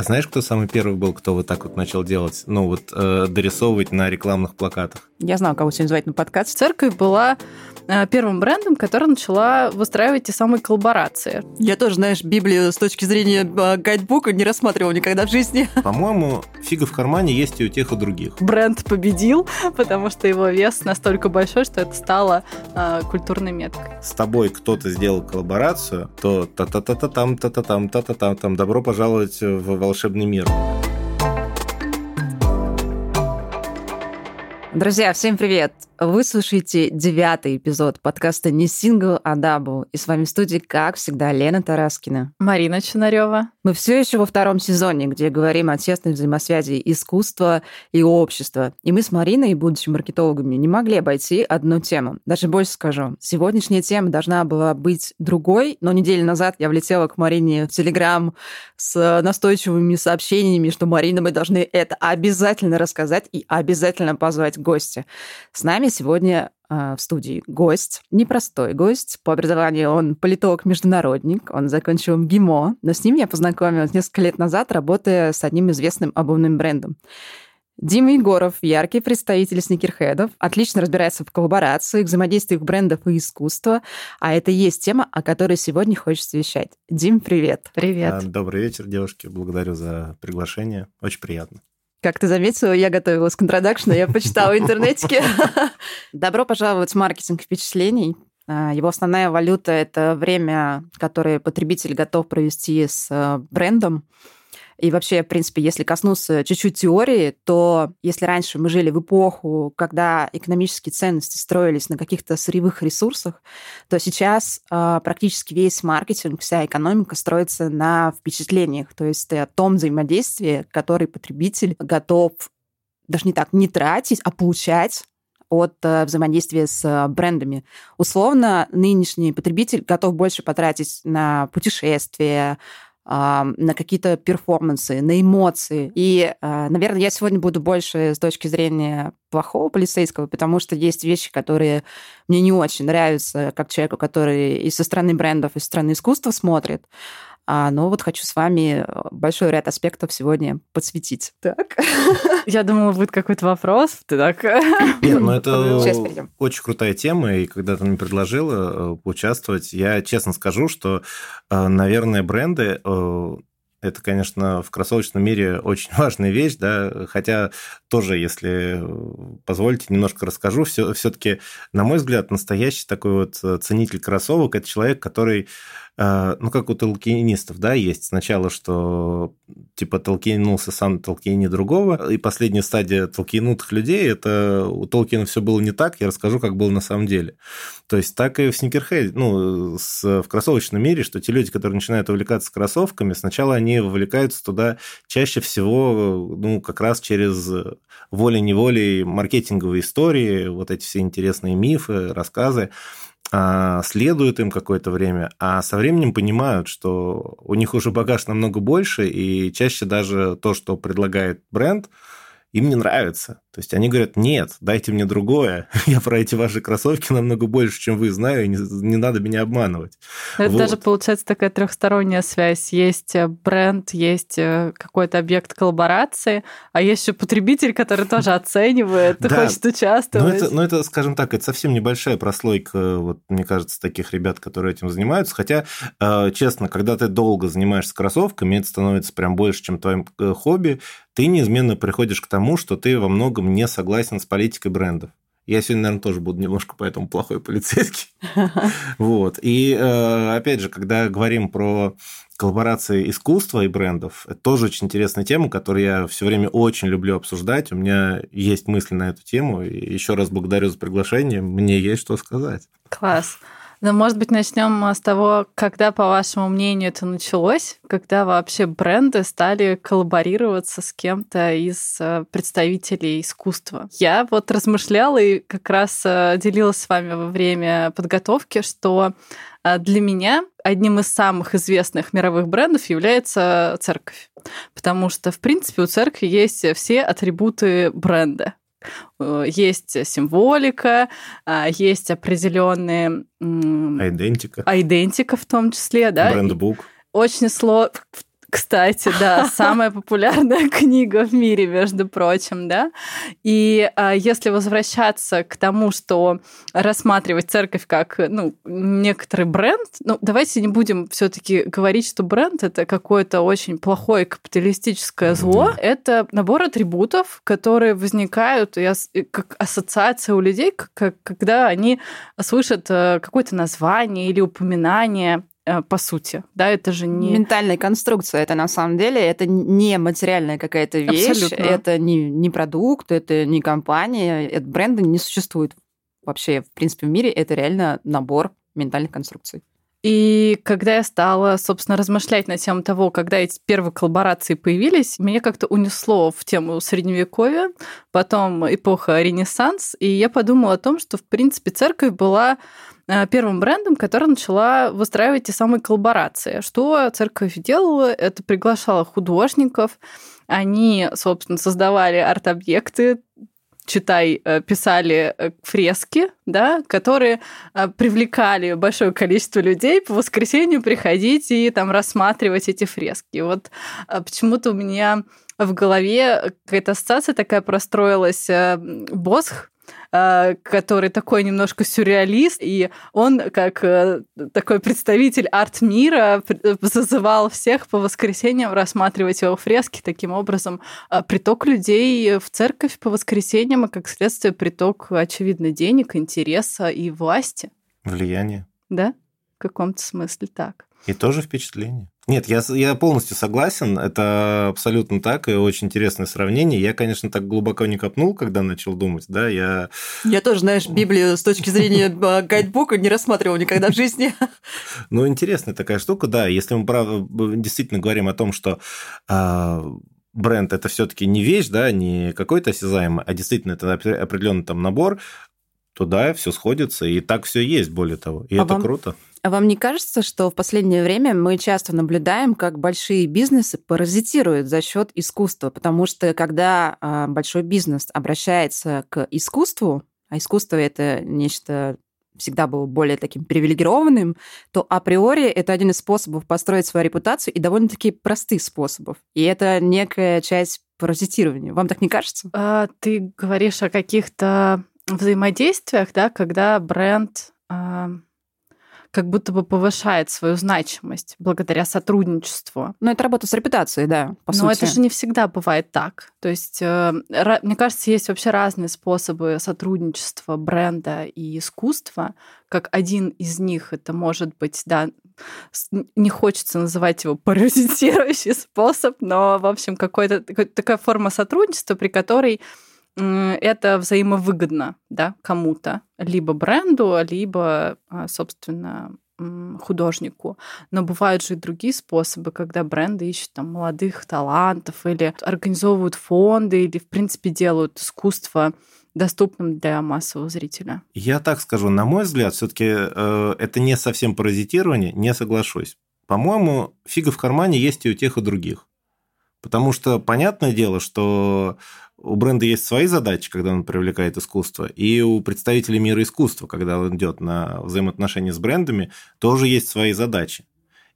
А знаешь, кто самый первый был, кто вот так вот начал делать, ну вот дорисовывать на рекламных плакатах? Я знаю, кого сегодня звать на подкаст. Церковь была первым брендом, который начала выстраивать те самые коллаборации. Я тоже, знаешь, Библию с точки зрения гайдбука не рассматривала никогда в жизни. По-моему, фига в кармане есть и у тех, и у других. Бренд победил, потому что его вес настолько большой, что это стало культурной меткой. С тобой кто-то сделал коллаборацию, то та-та-та-та-там, добро пожаловать в волшебный мир. Друзья, всем привет! Вы слушаете 9-й эпизод подкаста «Не сингл, а дабл». И с вами в студии, как всегда, Лена Тараскина. Марина Чинарева. Мы все еще во втором сезоне, где говорим о тесной взаимосвязи искусства и общества. И мы с Мариной, будучи маркетологами, не могли обойти одну тему. Даже больше скажу. Сегодняшняя тема должна была быть другой, но неделю назад я влетела к Марине в Телеграм с настойчивыми сообщениями, что, Марина, мы должны это обязательно рассказать и обязательно позвать гостя. С нами сегодня в студии гость, непростой гость. По образованию он политолог-международник, он закончил МГИМО, но с ним я познакомилась несколько лет назад, работая с одним известным обувным брендом. Дима Егоров, яркий представитель сникерхедов, отлично разбирается в коллаборациях, взаимодействиях брендов и искусства, а это и есть тема, о которой сегодня хочется вещать. Дим, привет. Привет. Добрый вечер, девушки, благодарю за приглашение, очень приятно. Как ты заметила, я готовилась к интродакшну, я почитала в интернетике. Добро пожаловать в маркетинг впечатлений. Его основная валюта – это время, которое потребитель готов провести с брендом. И вообще, в принципе, если коснуться чуть-чуть теории, то если раньше мы жили в эпоху, когда экономические ценности строились на каких-то сырьевых ресурсах, то сейчас практически весь маркетинг, вся экономика строится на впечатлениях, то есть о том взаимодействии, которое потребитель готов даже не так не тратить, а получать от взаимодействия с брендами. Условно, нынешний потребитель готов больше потратить на путешествия, на какие-то перформансы, на эмоции. И, наверное, я сегодня буду больше с точки зрения плохого полицейского, потому что есть вещи, которые мне не очень нравятся, как человеку, который и со стороны брендов, и со стороны искусства смотрит. Но вот хочу с вами большой ряд аспектов сегодня подсветить. Так. Я думала, будет какой-то вопрос. Ты так... Нет, ну это очень крутая тема, и когда ты мне предложила поучаствовать, я честно скажу, что, наверное, бренды... Это, конечно, в кроссовочном мире очень важная вещь, да, хотя тоже, если позволите, немножко расскажу. Все-таки, на мой взгляд, настоящий такой вот ценитель кроссовок – это человек, который, ну, как у толкинистов, да, есть сначала, что типа толкинулся сам, толкини другого, и последняя стадия толкинутых людей – это у Толкина все было не так, я расскажу, как было на самом деле. То есть так и в сникерхеде, ну, в кроссовочном мире, что те люди, которые начинают увлекаться кроссовками, сначала они вовлекаются туда чаще всего, ну, как раз через волей-неволей маркетинговые истории, вот эти все интересные мифы, рассказы, следуют им какое-то время, а со временем понимают, что у них уже багаж намного больше, и чаще даже то, что предлагает бренд, им не нравится. То есть они говорят, нет, дайте мне другое, я про эти ваши кроссовки намного больше, чем вы, знаю, и не надо меня обманывать. Это вот. Даже получается такая трехсторонняя связь. Есть бренд, есть какой-то объект коллаборации, а есть еще потребитель, который тоже оценивает, хочет участвовать. Но это, скажем так, это совсем небольшая прослойка, вот, мне кажется, таких ребят, которые этим занимаются. Хотя, честно, когда ты долго занимаешься кроссовками, это становится прям больше, чем твоим хобби, ты неизменно приходишь к тому, что ты во многом не согласен с политикой брендов. Я сегодня, наверное, тоже буду немножко поэтому плохой полицейский. Вот. И, опять же, когда говорим про коллаборации искусства и брендов, это тоже очень интересная тема, которую я все время очень люблю обсуждать. У меня есть мысли на эту тему. И еще раз благодарю за приглашение. Мне есть что сказать. Класс. Ну, может быть, начнем с того, когда, по вашему мнению, это началось, когда вообще бренды стали коллаборироваться с кем-то из представителей искусства. Я вот размышляла и как раз делилась с вами во время подготовки, что для меня одним из самых известных мировых брендов является церковь, потому что, в принципе, у церкви есть все атрибуты бренда. Есть символика, есть определенные... Айдентика. Айдентика в том числе, да. Брендбук. Очень сложно... Кстати, да, самая популярная книга в мире, между прочим, да. И если возвращаться к тому, что рассматривать церковь как, ну, некоторый бренд, ну, давайте не будем все-таки говорить, что бренд — это какое-то очень плохое капиталистическое зло. Это набор атрибутов, которые возникают как ассоциация у людей, когда они слышат какое-то название или упоминание. По сути, да, это же не... Ментальная конструкция, это на самом деле, это не материальная какая-то вещь, абсолютно. Это не продукт, это не компания, это бренды не существует вообще, в принципе, в мире, это реально набор ментальных конструкций. И когда я стала, собственно, размышлять на тему того, когда эти первые коллаборации появились, меня как-то унесло в тему Средневековья, потом эпоха Ренессанс, и я подумала о том, что, в принципе, церковь была первым брендом, который начала выстраивать те самые коллаборации. Что церковь делала? Это приглашала художников, они, собственно, создавали арт-объекты, читай, писали фрески, да, которые привлекали большое количество людей по воскресенью приходить и там рассматривать эти фрески. И вот почему-то у меня в голове какая-то ассоциация такая простроилась. Босх, который такой немножко сюрреалист, и он, как такой представитель арт-мира, зазывал всех по воскресеньям рассматривать его фрески. Таким образом, приток людей в церковь по воскресеньям, и, как следствие, приток, очевидно, денег, интереса и власти. Влияние. Да, в каком-то смысле так. И тоже впечатление. Нет, я полностью согласен, это абсолютно так, и очень интересное сравнение. Я, конечно, так глубоко не копнул, когда начал думать, да, Я тоже, знаешь, Библию с точки зрения гайдбука не рассматривал никогда в жизни. Ну, интересная такая штука, да, если мы действительно говорим о том, что... бренд – это все-таки не вещь, да, не какой-то осязаемый, а действительно это определенный там набор, то да, все сходится, и так все есть, более того, и это круто. А вам не кажется, что в последнее время мы часто наблюдаем, как большие бизнесы паразитируют за счет искусства? Потому что когда большой бизнес обращается к искусству, а искусство — это нечто всегда было более таким привилегированным, то априори это один из способов построить свою репутацию, и довольно-таки простых способов. И это некая часть паразитирования. Вам так не кажется? А ты говоришь о каких-то взаимодействиях, да, когда бренд... как будто бы повышает свою значимость благодаря сотрудничеству. Но это работа с репутацией, да, по сути. Но это же не всегда бывает так. То есть, мне кажется, есть вообще разные способы сотрудничества бренда и искусства. Как один из них, это может быть, да, не хочется называть его паразитирующий способ, но, в общем, какая-то такая форма сотрудничества, при которой это взаимовыгодно, да, кому-то, либо бренду, либо, собственно, художнику. Но бывают же и другие способы, когда бренды ищут там молодых талантов или организовывают фонды, или, в принципе, делают искусство доступным для массового зрителя. Я так скажу, на мой взгляд, все-таки это не совсем паразитирование, не соглашусь. По-моему, фига в кармане есть и у тех, и у других. Потому что понятное дело, что у бренда есть свои задачи, когда он привлекает искусство, и у представителей мира искусства, когда он идет на взаимоотношения с брендами, тоже есть свои задачи.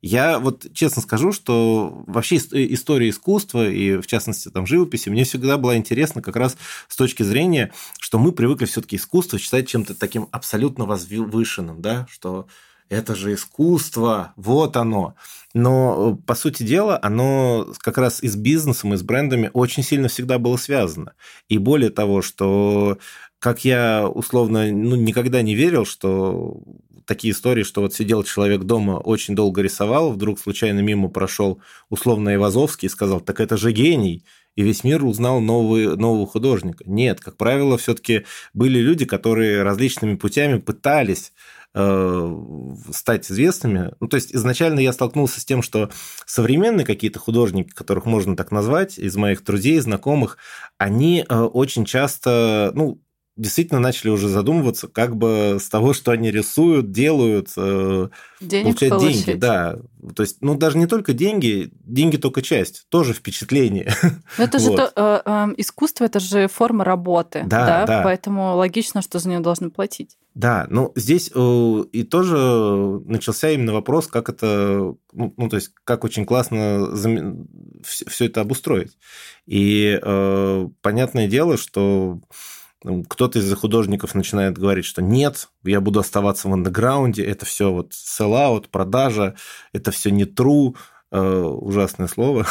Я вот честно скажу, что вообще история искусства, и в частности там живописи, мне всегда была интересна как раз с точки зрения, что мы привыкли все-таки искусство считать чем-то таким абсолютно возвышенным, да, что... Это же искусство, вот оно. Но, по сути дела, оно как раз и с бизнесом, и с брендами очень сильно всегда было связано. И более того, что, как я условно никогда не верил, что такие истории, что вот сидел человек дома, очень долго рисовал, вдруг случайно мимо прошел условно Ивазовский и сказал, так это же гений. И весь мир узнал нового художника. Нет, как правило, все-таки были люди, которые различными путями пытались стать известными. Ну, то есть, изначально я столкнулся с тем, что современные какие-то художники, которых можно так назвать, из моих друзей, знакомых, они очень часто, действительно начали уже задумываться, как бы с того, что они рисуют, делают, получают деньги. Да. То есть, даже не только деньги только часть, тоже впечатление. Это же искусство, это же форма работы, да, поэтому логично, что за нее должны платить. Да, ну здесь и тоже начался именно вопрос, как это, ну то есть как очень классно все это обустроить. И понятное дело, что кто-то из художников начинает говорить, что нет, я буду оставаться в андеграунде, это все вот sell-out, продажа, это все не true, ужасное слово.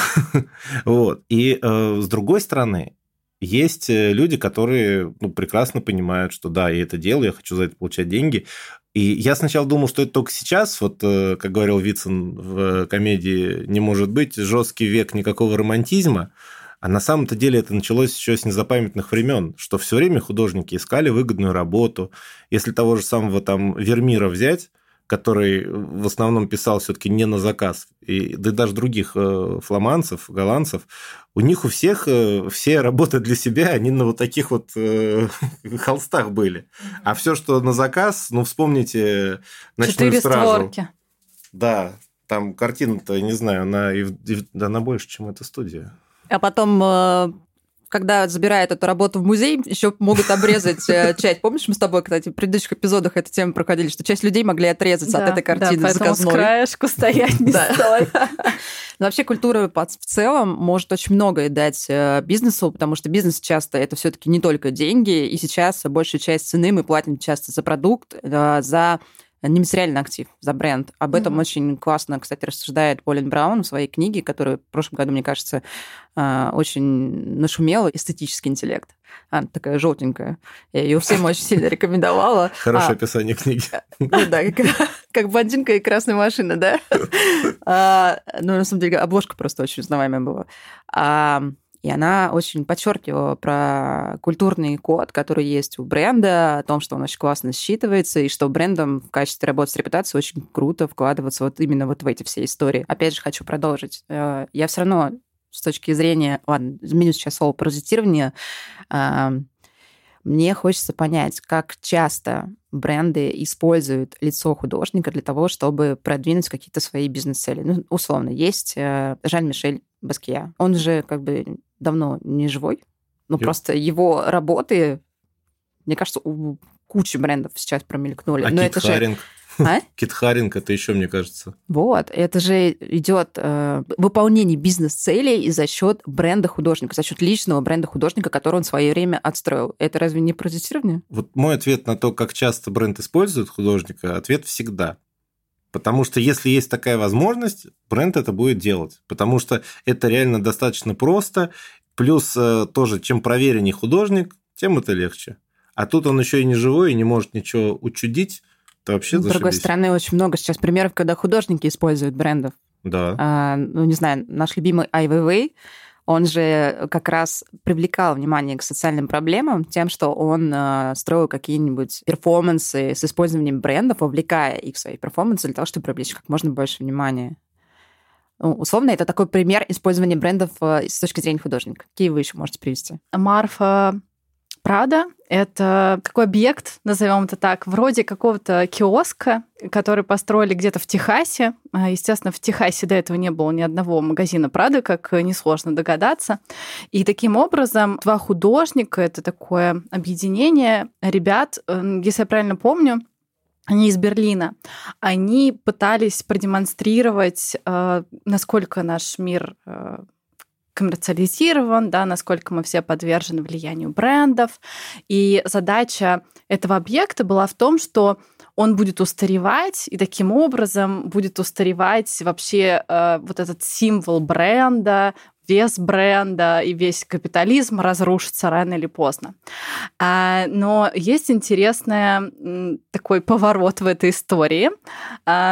Вот. И с другой стороны, есть люди, которые прекрасно понимают, что да, я это делаю, я хочу за это получать деньги. И я сначала думал, что это только сейчас, вот как говорил Вицин в комедии «Не может быть», жесткий век никакого романтизма. А на самом-то деле это началось еще с незапамятных времен, что все время художники искали выгодную работу. Если того же самого там Вермира взять, который в основном писал все-таки не на заказ, и, да и даже других фламандцев, голландцев, у них у всех все работы для себя, они на вот таких вот холстах были. А все, что на заказ, ну, вспомните «Ночную стражу». 4 створки. Да, там картина-то, я не знаю, она больше, чем эта студия. А потом... когда забирают эту работу в музей, еще могут обрезать часть. Помнишь, мы с тобой, кстати, в предыдущих эпизодах эту тему проходили, что часть людей могли отрезаться от этой картины заказной. Да, поэтому с краешку стоять не стоит. Вообще культура в целом может очень многое дать бизнесу, потому что бизнес часто это все-таки не только деньги, и сейчас большая часть цены мы платим часто за продукт, за нематериальный актив, за бренд. Об этом очень классно, кстати, рассуждает Полин Браун в своей книге, которая в прошлом году, мне кажется, очень нашумела, «Эстетический интеллект». Она такая желтенькая. Я ее всем очень сильно рекомендовала. Хорошее описание книги. Да, как блондинка и красная машина, да? Ну, на самом деле, обложка просто очень узнаваемая была. И она очень подчеркивала про культурный код, который есть у бренда, о том, что он очень классно считывается, и что брендом в качестве работы с репутацией очень круто вкладываться вот именно вот в эти все истории. Опять же, хочу продолжить. Я все равно с точки зрения... Ладно, изменю сейчас слово «паразитирование». Мне хочется понять, как часто бренды используют лицо художника для того, чтобы продвинуть какие-то свои бизнес-цели. Ну, условно, есть Жан-Мишель Баския. Он же как бы давно не живой, но просто его работы, мне кажется, у кучи брендов сейчас промелькнули. А но Кит Харинг? Кит Харинг, это еще, мне кажется. Вот, это же идет выполнение бизнес-целей за счет бренда художника, за счет личного бренда художника, который он в свое время отстроил. Это разве не паразитирование? Вот мой ответ на то, как часто бренд использует художника, ответ всегда. Потому что если есть такая возможность, бренд это будет делать. Потому что это реально достаточно просто. Плюс тоже, чем провереннее художник, тем это легче. А тут он еще и не живой, и не может ничего учудить. Это вообще зашибись. С другой стороны, очень много сейчас примеров, когда художники используют брендов. Да. Ну, не знаю, наш любимый Ai Weiwei, он же как раз привлекал внимание к социальным проблемам тем, что он строил какие-нибудь перформансы с использованием брендов, вовлекая их в свои перформансы для того, чтобы привлечь как можно больше внимания. Условно, это такой пример использования брендов с точки зрения художника. Какие вы еще можете привести? Марфа Прада – это какой объект, назовем это так, вроде какого-то киоска, который построили где-то в Техасе. Естественно, в Техасе до этого не было ни одного магазина Прады, как несложно догадаться. И таким образом два художника – это такое объединение ребят, если я правильно помню, они из Берлина. Они пытались продемонстрировать, насколько наш мир... коммерциализирован, да, насколько мы все подвержены влиянию брендов. И задача этого объекта была в том, что он будет устаревать, и таким образом будет устаревать вообще вот этот символ бренда, вес бренда и весь капитализм разрушится рано или поздно. Но есть интересный такой поворот в этой истории.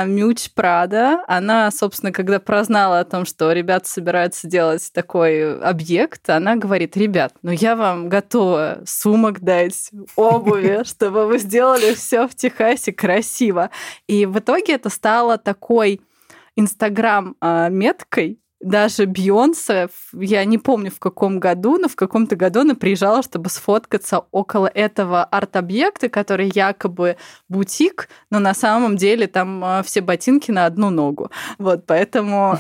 Мюч Прада, она, собственно, когда прознала о том, что ребята собираются делать такой объект, она говорит: ребят, ну я вам готова сумок дать, обуви, чтобы вы сделали все в Техасе красиво. И в итоге это стало такой инстаграм-меткой. Даже Бейонсе, я не помню в каком году, но в каком-то году она приезжала, чтобы сфоткаться около этого арт-объекта, который якобы бутик, но на самом деле там все ботинки на одну ногу. Вот, поэтому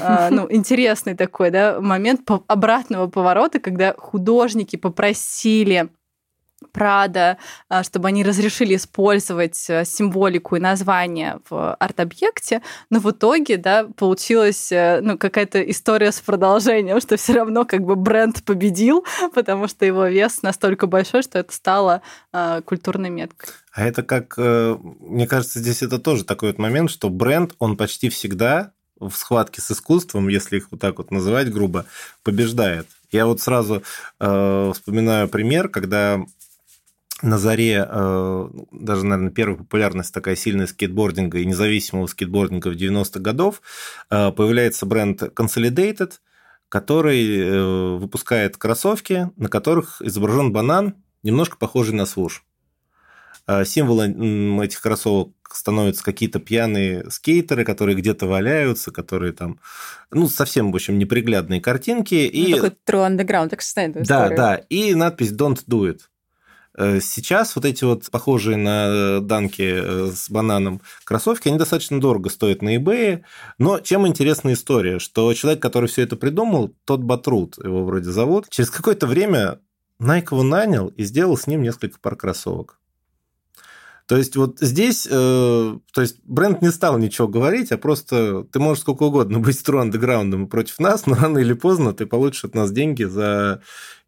интересный такой момент обратного поворота, когда художники попросили Прада, чтобы они разрешили использовать символику и название в арт-объекте, но в итоге, да, получилась какая-то история с продолжением, что все равно как бы бренд победил, потому что его вес настолько большой, что это стало культурной меткой. А это как, мне кажется, здесь это тоже такой вот момент, что бренд, он почти всегда в схватке с искусством, если их вот так вот называть грубо, побеждает. Я вот сразу вспоминаю пример, когда на заре даже, наверное, первая популярность такая сильная скейтбординга и независимого скейтбординга в 90-х годов появляется бренд Consolidated, который выпускает кроссовки, на которых изображен банан, немножко похожий на свуш. Символом этих кроссовок становятся какие-то пьяные скейтеры, которые где-то валяются, которые там, совсем, в общем, неприглядные картинки. И такой true underground, так что знаю эту историю. Да, и надпись «Don't do it». Сейчас вот эти вот похожие на данки с бананом кроссовки, они достаточно дорого стоят на eBay. Но чем интересна история, что человек, который все это придумал, Тодд Батрут, его вроде зовут, через какое-то время Nike его нанял и сделал с ним несколько пар кроссовок. То есть вот здесь, бренд не стал ничего говорить, а просто ты можешь сколько угодно быть true underground'ом и против нас, но рано или поздно ты получишь от нас деньги за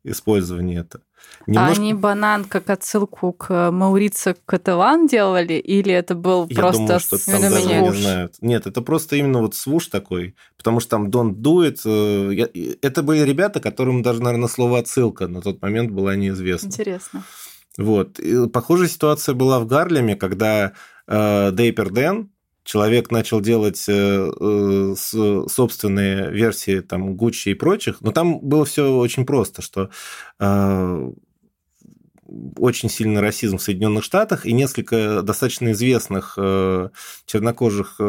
использование этого. Немножко... Они банан как отсылку к Маурицио Каталан делали, или это был просто свуш? Нет, это просто именно вот свуш такой, потому что там don't do it. Это были ребята, которым даже, наверное, слово отсылка на тот момент была неизвестна. Интересно. Вот. И похожая ситуация была в Гарлеме, когда Дэппер Дэн, человек, начал делать собственные версии там Гуччи и прочих, но там было все очень просто, что очень сильный расизм в Соединенных Штатах, и несколько достаточно известных чернокожих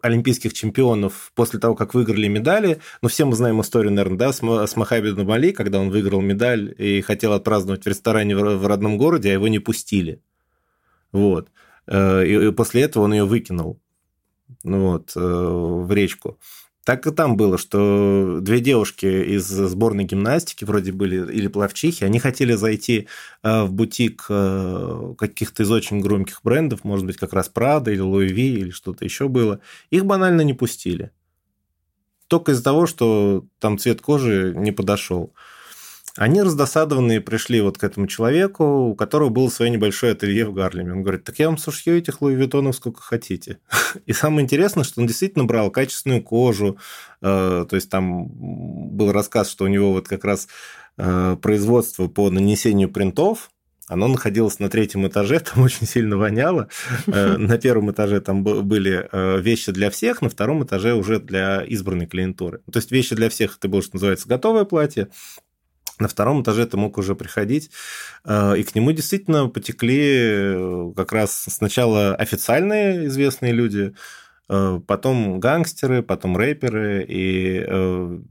олимпийских чемпионов после того, как выиграли медали. Ну, все мы знаем историю, наверное, да, с Мохаммедом Али, когда он выиграл медаль и хотел отпраздновать в ресторане в родном городе, а его не пустили. Вот. И после этого он ее выкинул в речку. Так и там было, что две девушки из сборной гимнастики вроде были, или пловчихи, они хотели зайти в бутик каких-то из очень громких брендов, может быть, как раз Прада или Луи-Ви, или что-то еще было. Их банально не пустили. Только из-за того, что там цвет кожи не подошел. Они раздосадованные пришли вот к этому человеку, у которого было свое небольшое ателье в Гарлеме. Он говорит, так я вам сошью этих Луи Виттонов сколько хотите. И самое интересное, что он действительно брал качественную кожу. То есть там был рассказ, что у него вот как раз производство по нанесению принтов, оно находилось на 3-м этаже, там очень сильно воняло. На 1-м этаже там были вещи для всех, на 2-м этаже уже для избранной клиентуры. То есть вещи для всех, это было, что называется, готовое платье. На 2-м этаже ты мог уже приходить, и к нему действительно потекли как раз сначала официальные известные люди, потом гангстеры, потом рэперы, и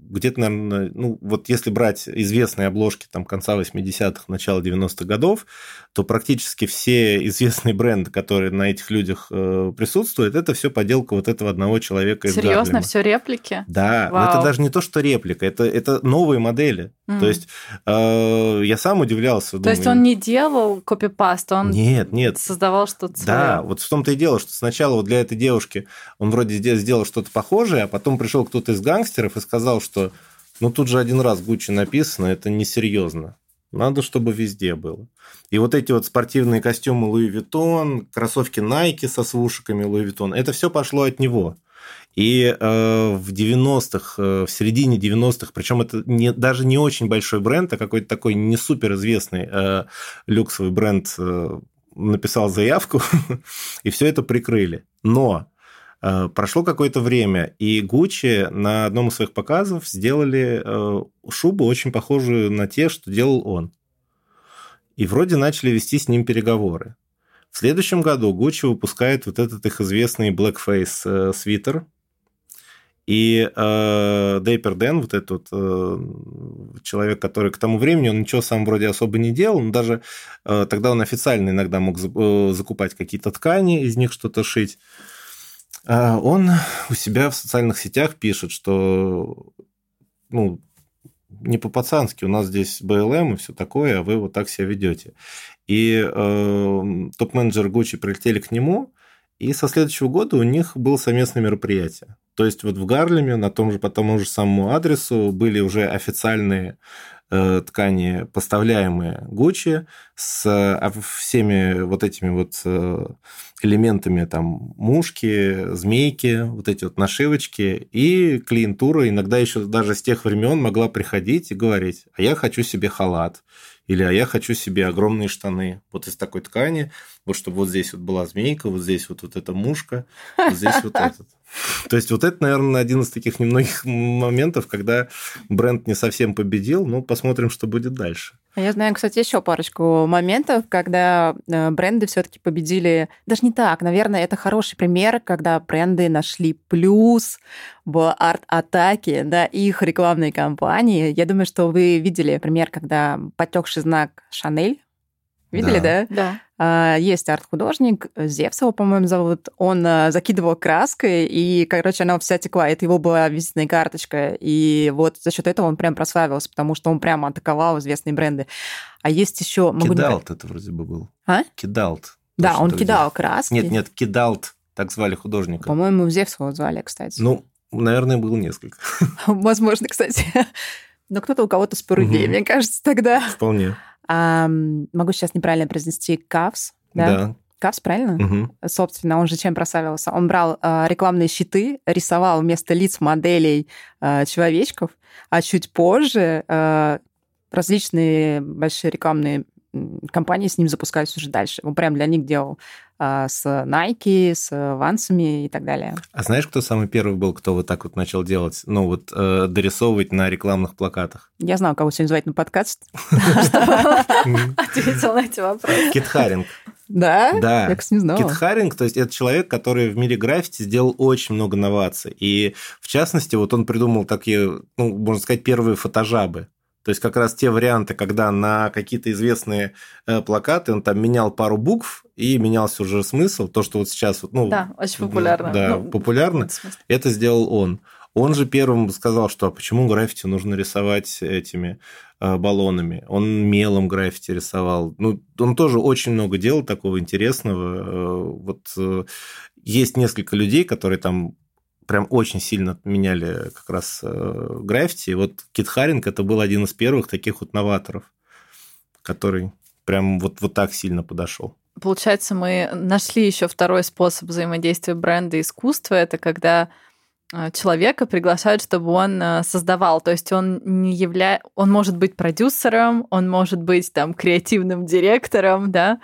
где-то, наверное, вот если брать известные обложки там, конца 80-х, начала 90-х годов, то практически все известные бренды, которые на этих людях присутствуют, это все поделка вот этого одного человека из Гарлема. Серьезно, все реплики? Да, но это даже не то, что реплика, это новые модели. То есть я сам удивлялся. То есть он не делал копипаст, он создавал что-то свое. Да, вот в том-то и дело, что сначала вот для этой девушки он вроде сделал что-то похожее, а потом пришел кто-то из гангстеров и сказал, что тут же один раз Гуччи написано, это несерьезно. Надо, чтобы везде было. И вот эти вот спортивные костюмы Луи Виттон, кроссовки Nike со свушиками Луи Виттон, это все пошло от него. И в 90-х, в середине 90-х, причем это даже не очень большой бренд, а какой-то такой не суперизвестный люксовый бренд написал заявку, и все это прикрыли. Но прошло какое-то время, и Гуччи на одном из своих показов сделали шубу, очень похожую на те, что делал он. И вроде начали вести с ним переговоры. В следующем году Гуччи выпускает вот этот их известный blackface свитер. И Дэппер Дэн, вот этот человек, который к тому времени, он ничего сам вроде особо не делал, но даже тогда он официально иногда мог закупать какие-то ткани, из них что-то шить. Он у себя в социальных сетях пишет, что не по-пацански, у нас здесь БЛМ и все такое, а вы вот так себя ведете. И топ-менеджеры Гуччи прилетели к нему, и со следующего года у них было совместное мероприятие. То есть вот в Гарлеме на том же, по тому же самому адресу были уже официальные ткани, поставляемые Гуччи, с всеми вот этими вот элементами, там, мушки, змейки, вот эти вот нашивочки, и клиентура иногда еще даже с тех времен могла приходить и говорить: а я хочу себе халат, или а я хочу себе огромные штаны вот из такой ткани, вот чтобы вот здесь вот была змейка, вот здесь вот, вот эта мушка, вот здесь вот этот. То есть вот это, наверное, один из таких немногих моментов, когда бренд не совсем победил, но посмотрим, что будет дальше. Я знаю, кстати, еще парочку моментов, когда бренды все-таки победили. Даже не так, наверное, это хороший пример, когда бренды нашли плюс в арт-атаке, да, их рекламной кампании. Я думаю, что вы видели пример, когда потекший знак Шанель. Видели, да? Да. Есть арт-художник, Зевс его, по-моему, зовут. Он закидывал краской, и, короче, она вся текла. Это его была визитная карточка. И вот за счет этого он прям прославился, потому что он прямо атаковал известные бренды. А есть еще... Кидалт это вроде бы был. А? Кидалт. Да, он кидал краски. Нет, Кидалт, так звали художника. По-моему, Зевс его звали, кстати. Ну, наверное, было несколько. Возможно, кстати. Но кто-то у кого-то спорудил, мне кажется, тогда. Вполне. Могу сейчас неправильно произнести Кавс, да? Кавс, правильно? Угу. Собственно, он же чем прославился? Он брал рекламные щиты, рисовал вместо лиц моделей человечков, а чуть позже различные большие рекламные компании с ним запускались уже дальше. Он прям для них делал с Nike, с Вансами и так далее. А знаешь, кто самый первый был, кто вот так вот начал делать, ну вот дорисовывать на рекламных плакатах? Я знаю, кого сегодня звать на подкаст, чтобы ответил на эти вопросы. Кит Харинг. Да? Да. Я, кстати, не знала. Кит Харинг, то есть это человек, который в мире граффити сделал очень много новаций. И в частности, вот он придумал такие, ну, можно сказать, первые фотожабы. То есть как раз те варианты, когда на какие-то известные плакаты он там менял пару букв и менялся уже смысл. То, что вот сейчас... Ну, да, очень популярно. Да, ну, популярно. Это сделал он. Он же первым сказал, что а почему граффити нужно рисовать этими баллонами. Он мелом граффити рисовал. Ну, он тоже очень много делал такого интересного. Вот есть несколько людей, которые там... прям очень сильно меняли как раз граффити. И вот Кит Харинг – это был один из первых таких вот новаторов, который прям вот так сильно подошел. Получается, мы нашли еще второй способ взаимодействия бренда и искусства. Это когда человека приглашают, чтобы он создавал. То есть он не он может быть продюсером, он может быть там креативным директором, да,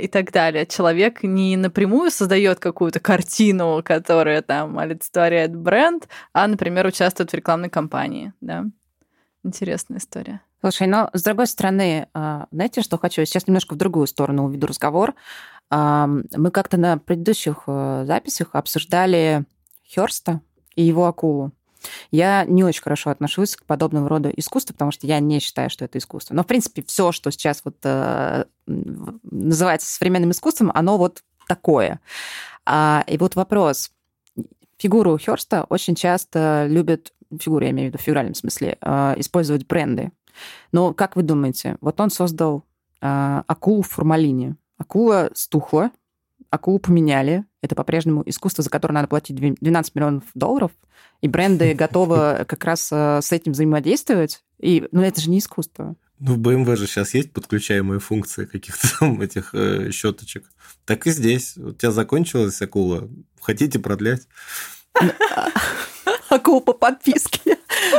и так далее. Человек не напрямую создает какую-то картину, которая там олицетворяет бренд, а, например, участвует в рекламной кампании, да. Интересная история. Слушай, но с другой стороны, знаете, что хочу? Сейчас немножко в другую сторону уведу разговор. Мы как-то на предыдущих записях обсуждали Хёрста и его акулу. Я не очень хорошо отношусь к подобному роду искусству, потому что я не считаю, что это искусство. Но, в принципе, все, что сейчас вот называется современным искусством, оно вот такое. И вот вопрос. Фигуру Хёрста очень часто любят, фигуру, я имею в виду в фигуральном смысле, использовать бренды. Но как вы думаете, вот он создал акулу в формалине. Акула стухла, акулу поменяли. Это по-прежнему искусство, за которое надо платить $12 миллионов, и бренды готовы как раз с этим взаимодействовать. Но это же не искусство. Ну, в BMW же сейчас есть подключаемые функции каких-то там этих щеточек. Так и здесь. У тебя закончилась акула. Хотите продлять? Акула по подписке.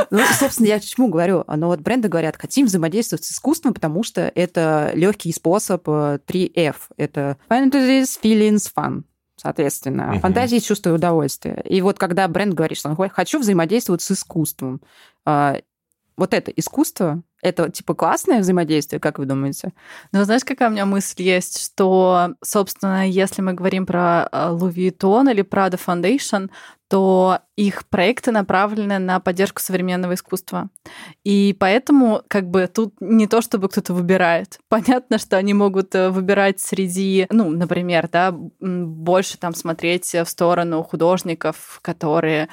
Ну, собственно, я чему говорю? Но вот бренды говорят, хотим взаимодействовать с искусством, потому что это легкий способ 3F. Это fantasies, feelings, fun. Соответственно, фантазии, чувства и удовольствия. И вот когда бренд говорит, что он хочу взаимодействовать с искусством, вот это искусство, это типа классное взаимодействие, как вы думаете? Ну, знаешь, какая у меня мысль есть, что, собственно, если мы говорим про Louis Vuitton или Prada Foundation, что их проекты направлены на поддержку современного искусства. И поэтому как бы тут не то, чтобы кто-то выбирает. Понятно, что они могут выбирать среди, ну, например, да, больше там смотреть в сторону художников, которые,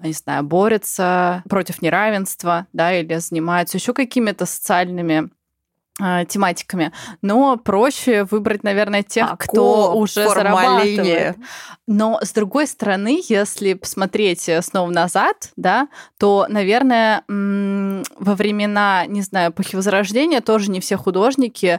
не знаю, борются против неравенства, да, или занимаются еще какими-то социальными тематиками, но проще выбрать, наверное, тех, кто уже зарабатывает. Но, с другой стороны, если посмотреть снова назад, да, то, наверное, во времена, не знаю, эпохи Возрождения тоже не все художники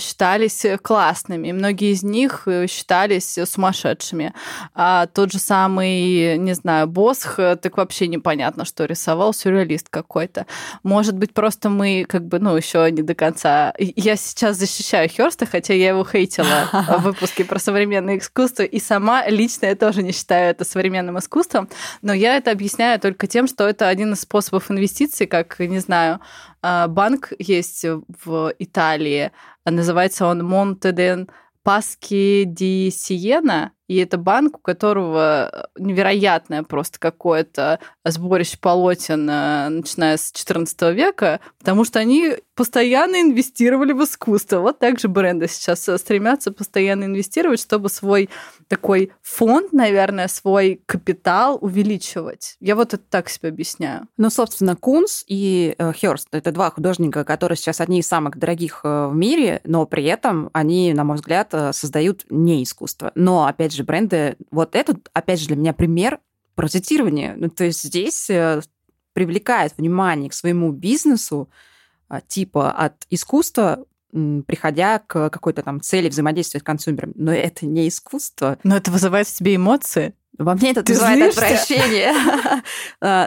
считались классными, и многие из них считались сумасшедшими. А тот же самый, не знаю, Босх, так вообще непонятно, что рисовал, сюрреалист какой-то. Может быть, просто мы как бы, ну, еще не до конца... Я сейчас защищаю Хёрста, хотя я его хейтила в выпуске про современное искусство, и сама лично я тоже не считаю это современным искусством, но я это объясняю только тем, что это один из способов инвестиций, как, не знаю, банк есть в Италии, называется он Монте Дэн Паски ди Сиена, и это банк, у которого невероятное просто какое-то сборище полотен, начиная с XIV века, потому что они постоянно инвестировали в искусство. Вот так же бренды сейчас стремятся постоянно инвестировать, чтобы свой такой фонд, наверное, свой капитал увеличивать. Я вот это так себе объясняю. Ну, собственно, Кунс и Хёрст – это два художника, которые сейчас одни из самых дорогих в мире, но при этом они, на мой взгляд, создают не искусство. Но, опять же, бренды... Вот это, опять же, для меня пример процитирования. Ну, то есть здесь привлекает внимание к своему бизнесу, типа от искусства, приходя к какой-то там цели взаимодействия с консюмером. Но это не искусство. Но это вызывает в тебе эмоции. Во мне это вызывает отвращение.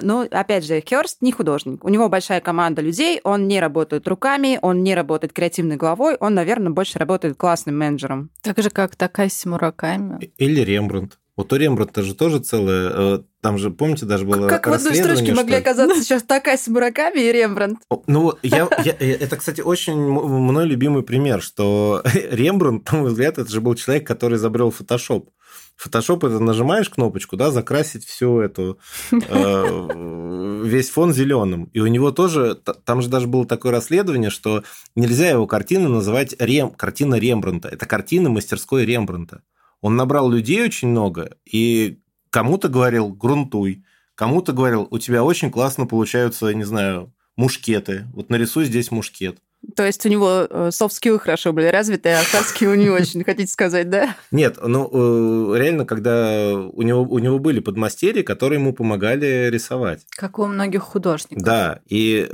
Ну, опять же, Хёрст не художник. У него большая команда людей, он не работает руками, он не работает креативной головой, он, наверное, больше работает классным менеджером. Так же, как Такаси Мураками. Или Рембрандт. Вот у Рембрандта же тоже целое... Там же, помните, даже было как расследование... Как в одной строчке могли оказаться сейчас Такаси Мураками и Рембрандт? Ну, это, кстати, очень мной любимый пример, что Рембрандт, на мой взгляд, это же был человек, который изобрел фотошоп. Фотошоп – это нажимаешь кнопочку, да, закрасить всю эту... весь фон зеленым. И у него тоже... Там же даже было такое расследование, что нельзя его картину называть картина Рембрандта. Это картина мастерской Рембрандта. Он набрал людей очень много, и кому-то говорил «грунтуй», кому-то говорил «у тебя очень классно получаются, не знаю, мушкеты, вот нарисуй здесь мушкет». То есть у него софт-скиллы хорошо были развиты, а хард-скиллы не очень, хотите сказать, да? Нет, ну реально, когда у него были подмастерья, которые ему помогали рисовать. Как у многих художников. Да, и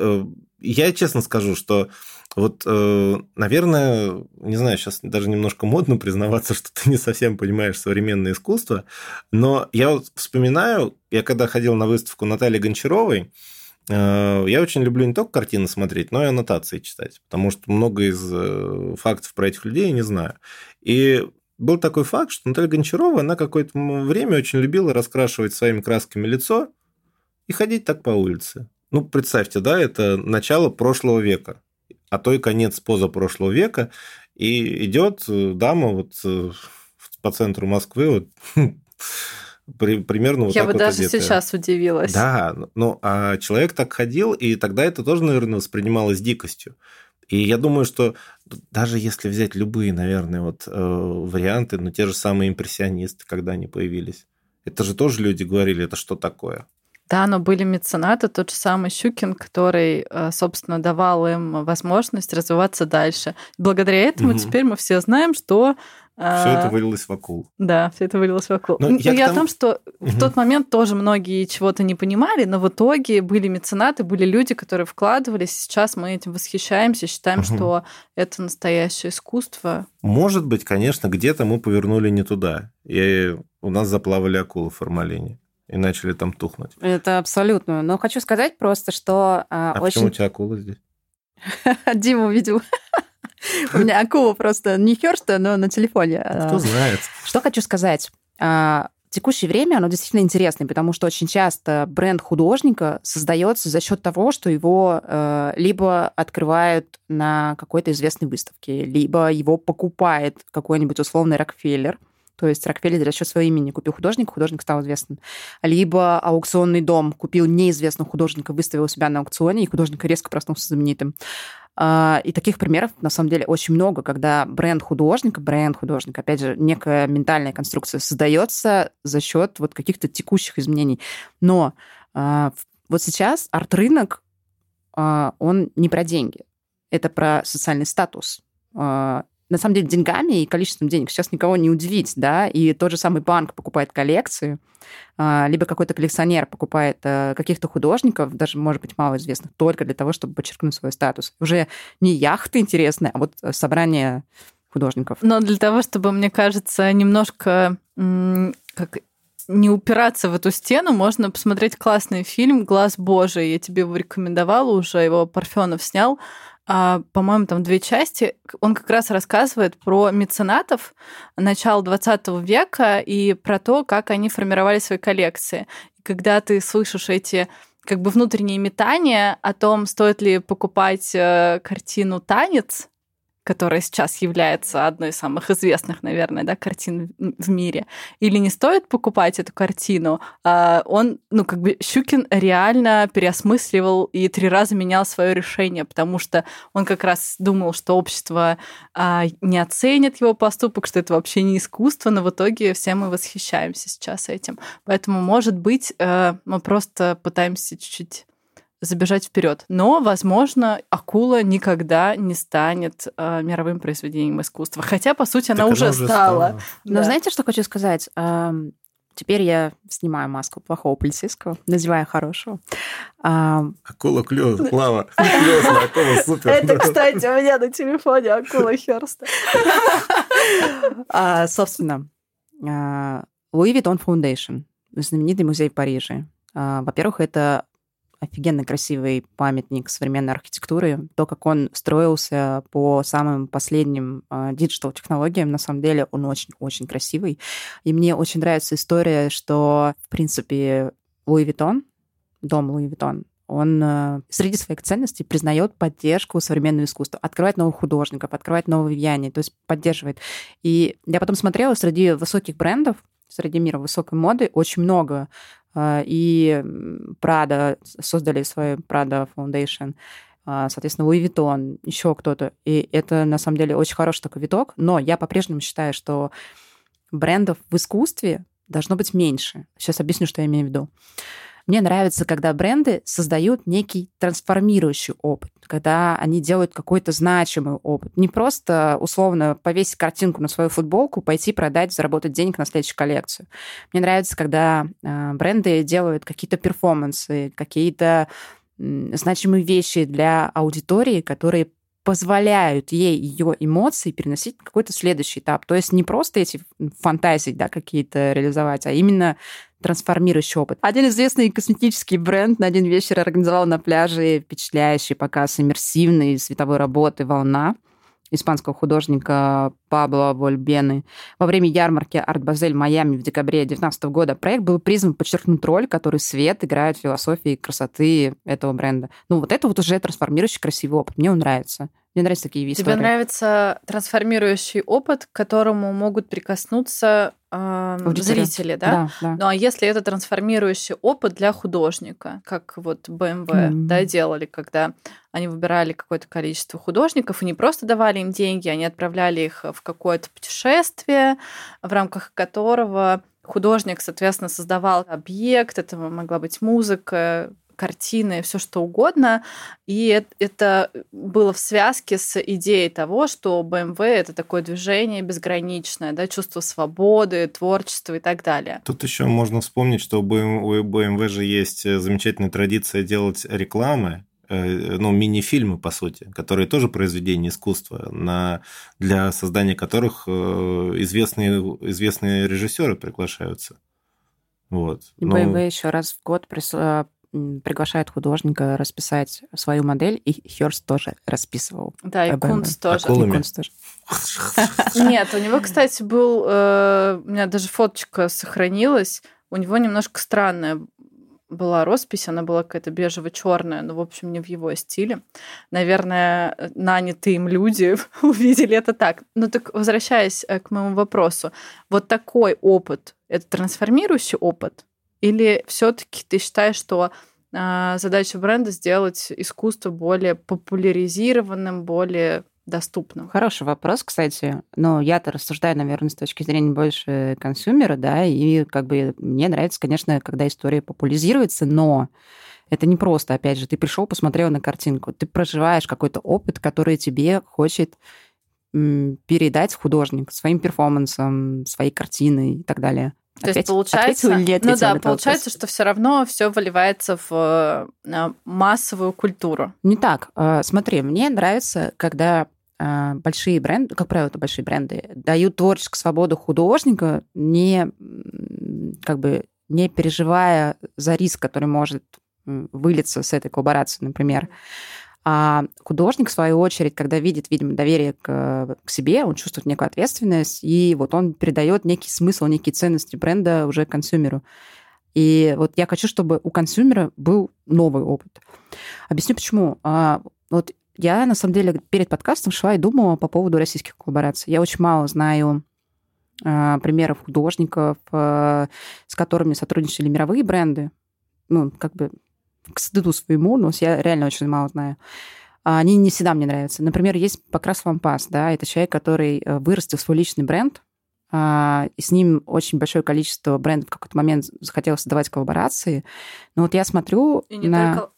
я честно скажу, что... Вот, наверное, не знаю, сейчас даже немножко модно признаваться, что ты не совсем понимаешь современное искусство, но я вот вспоминаю, я когда ходил на выставку Натальи Гончаровой, я очень люблю не только картины смотреть, но и аннотации читать, потому что много из фактов про этих людей я не знаю. И был такой факт, что Наталья Гончарова, она какое-то время очень любила раскрашивать своими красками лицо и ходить так по улице. Ну, представьте, да, это начало прошлого века. А то и конец позапрошлого века, и идет дама вот по центру Москвы, вот, примерно вот я так вот. Я бы даже одетая. Сейчас удивилась. Да, ну, а человек так ходил, и тогда это тоже, наверное, воспринималось дикостью. И я думаю, что даже если взять любые, наверное, вот варианты, но те же самые импрессионисты, когда они появились, это же тоже люди говорили, это что такое? Да, но были меценаты, тот же самый Щукин, который, собственно, давал им возможность развиваться дальше. Благодаря этому теперь мы все знаем, что... Все это вылилось в акул. Да, все это вылилось в акул. Я о том, что в тот момент тоже многие чего-то не понимали, но в итоге были меценаты, были люди, которые вкладывались. Сейчас мы этим восхищаемся, считаем, что это настоящее искусство. Может быть, конечно, где-то мы повернули не туда. И у нас заплавали акулы в формалине. И начали там тухнуть. Это абсолютно. Но хочу сказать просто, что... А почему у тебя акула здесь? Дима увидел. У меня акула просто не Хёрста, но на телефоне. Кто знает. Что хочу сказать. Текущее время, оно действительно интересное, потому что очень часто бренд художника создается за счет того, что его либо открывают на какой-то известной выставке, либо его покупает какой-нибудь условный Рокфеллер. То есть Рокфеллер за счет своего имени купил художника, художник стал известным. Либо аукционный дом купил неизвестного художника, выставил себя на аукционе, и художник резко проснулся знаменитым. И таких примеров, на самом деле, очень много, когда бренд художника, опять же, некая ментальная конструкция создается за счет вот каких-то текущих изменений. Но вот сейчас арт-рынок, он не про деньги, это про социальный статус. На самом деле деньгами и количеством денег сейчас никого не удивить, да, и тот же самый банк покупает коллекции, либо какой-то коллекционер покупает каких-то художников, даже, может быть, малоизвестных, только для того, чтобы подчеркнуть свой статус. Уже не яхты интересные, а вот собрание художников. Но для того, чтобы, мне кажется, немножко как не упираться в эту стену, можно посмотреть классный фильм «Глаз Божий». Я тебе его рекомендовала уже, его Парфенов снял. По-моему, там 2 части, он как раз рассказывает про меценатов начала 20 века и про то, как они формировали свои коллекции. И когда ты слышишь эти как бы внутренние метания о том, стоит ли покупать картину «Танец», которая сейчас является одной из самых известных, наверное, да, картин в мире, или не стоит покупать эту картину, он, Щукин реально переосмысливал и 3 раза менял свое решение, потому что он как раз думал, что общество не оценит его поступок, что это вообще не искусство, но в итоге все мы восхищаемся сейчас этим. Поэтому, может быть, мы просто пытаемся чуть-чуть забежать вперед. Но, возможно, «Акула» никогда не станет мировым произведением искусства. Хотя, по сути, она уже стала. Но знаете, что хочу сказать? Теперь я снимаю маску плохого полицейского, надеваю хорошего. Акула клёвая, акула супер. Это, кстати, у меня на телефоне акула Хёрста. Собственно, Louis Vuitton Foundation, знаменитый музей в Париже. Во-первых, это офигенно красивый памятник современной архитектуры. То, как он строился по самым последним диджитал-технологиям, на самом деле он очень-очень красивый. И мне очень нравится история, что, в принципе, Louis Vuitton, дом Louis Vuitton, он среди своих ценностей признает поддержку современного искусства, открывает новых художников, открывает новые влияния, то есть поддерживает. И я потом смотрела, среди высоких брендов, среди мира высокой моды очень много. И Prada создали свой Prada Foundation, соответственно, Louis Vuitton, еще кто-то. И это, на самом деле, очень хороший такой виток. Но я по-прежнему считаю, что брендов в искусстве должно быть меньше. Сейчас объясню, что я имею в виду. Мне нравится, когда бренды создают некий трансформирующий опыт, когда они делают какой-то значимый опыт. Не просто, условно, повесить картинку на свою футболку, пойти продать, заработать денег на следующую коллекцию. Мне нравится, когда бренды делают какие-то перформансы, какие-то значимые вещи для аудитории, которые позволяют ей ее эмоции переносить на какой-то следующий этап. То есть не просто эти фантазии, да, какие-то реализовать, а именно трансформирующий опыт. Один известный косметический бренд на один вечер организовал на пляже впечатляющий показ иммерсивной световой работы «Волна» испанского художника Пабло Вольбены. Во время ярмарки «Арт-Базель» Майами в декабре 2019 года проект был призван подчеркнуть роль, которую свет играет в философии красоты этого бренда. Это вот уже трансформирующий красивый опыт. Мне он нравится. Мне нравятся такие истории. Тебе нравится трансформирующий опыт, к которому могут прикоснуться зрители, да? Ну а если это трансформирующий опыт для художника, как вот BMW делали, когда они выбирали какое-то количество художников и не просто давали им деньги, они отправляли их в какое-то путешествие, в рамках которого художник, соответственно, создавал объект, это могла быть музыка, картины, все что угодно. И это было в связке с идеей того, что BMW — это такое движение безграничное, да, чувство свободы, творчества и так далее. Тут еще можно вспомнить, что у BMW же есть замечательная традиция делать рекламы, мини-фильмы, по сути, которые тоже произведения искусства, для создания которых известные режиссеры приглашаются. Вот. И BMW еще раз в год приглашает художника расписать свою модель, и Хёрст тоже расписывал. Да, и Кунст тоже. Нет, у него, кстати, был... У меня даже фоточка сохранилась. У него немножко странная была роспись, она была какая-то бежево-черная, но, в общем, не в его стиле. Наверное, нанятые им люди увидели это так. Но так, возвращаясь к моему вопросу, вот такой опыт, это трансформирующий опыт? Или все-таки ты считаешь, что задача бренда сделать искусство более популяризированным, более доступным? Хороший вопрос, кстати. Но я-то рассуждаю, наверное, с точки зрения больше консюмера, да, и как бы мне нравится, конечно, когда история популяризируется, но это не просто, опять же, ты пришел, посмотрел на картинку, ты проживаешь какой-то опыт, который тебе хочет передать художник своим перформансом, своей картиной и так далее. То есть получается, получается, что все равно все выливается в массовую культуру. Не так. Смотри, мне нравится, когда большие бренды, как правило, это большие бренды, дают творческую свободу художника, не переживая за риск, который может вылиться с этой коллаборации, например. А художник, в свою очередь, когда видит, видимо, доверие к себе, он чувствует некую ответственность, и вот он передает некий смысл, некие ценности бренда уже консюмеру. И вот я хочу, чтобы у консюмера был новый опыт. Объясню, почему. Вот я, на самом деле, перед подкастом шла и думала по поводу российских коллабораций. Я очень мало знаю примеров художников, с которыми сотрудничали мировые бренды. К стыду своему, но я реально очень мало знаю. Они не всегда мне нравятся. Например, есть Покрас Вампас, да, это человек, который вырастил свой личный бренд, и с ним очень большое количество брендов в какой-то момент захотело создавать коллаборации. Но вот я смотрю и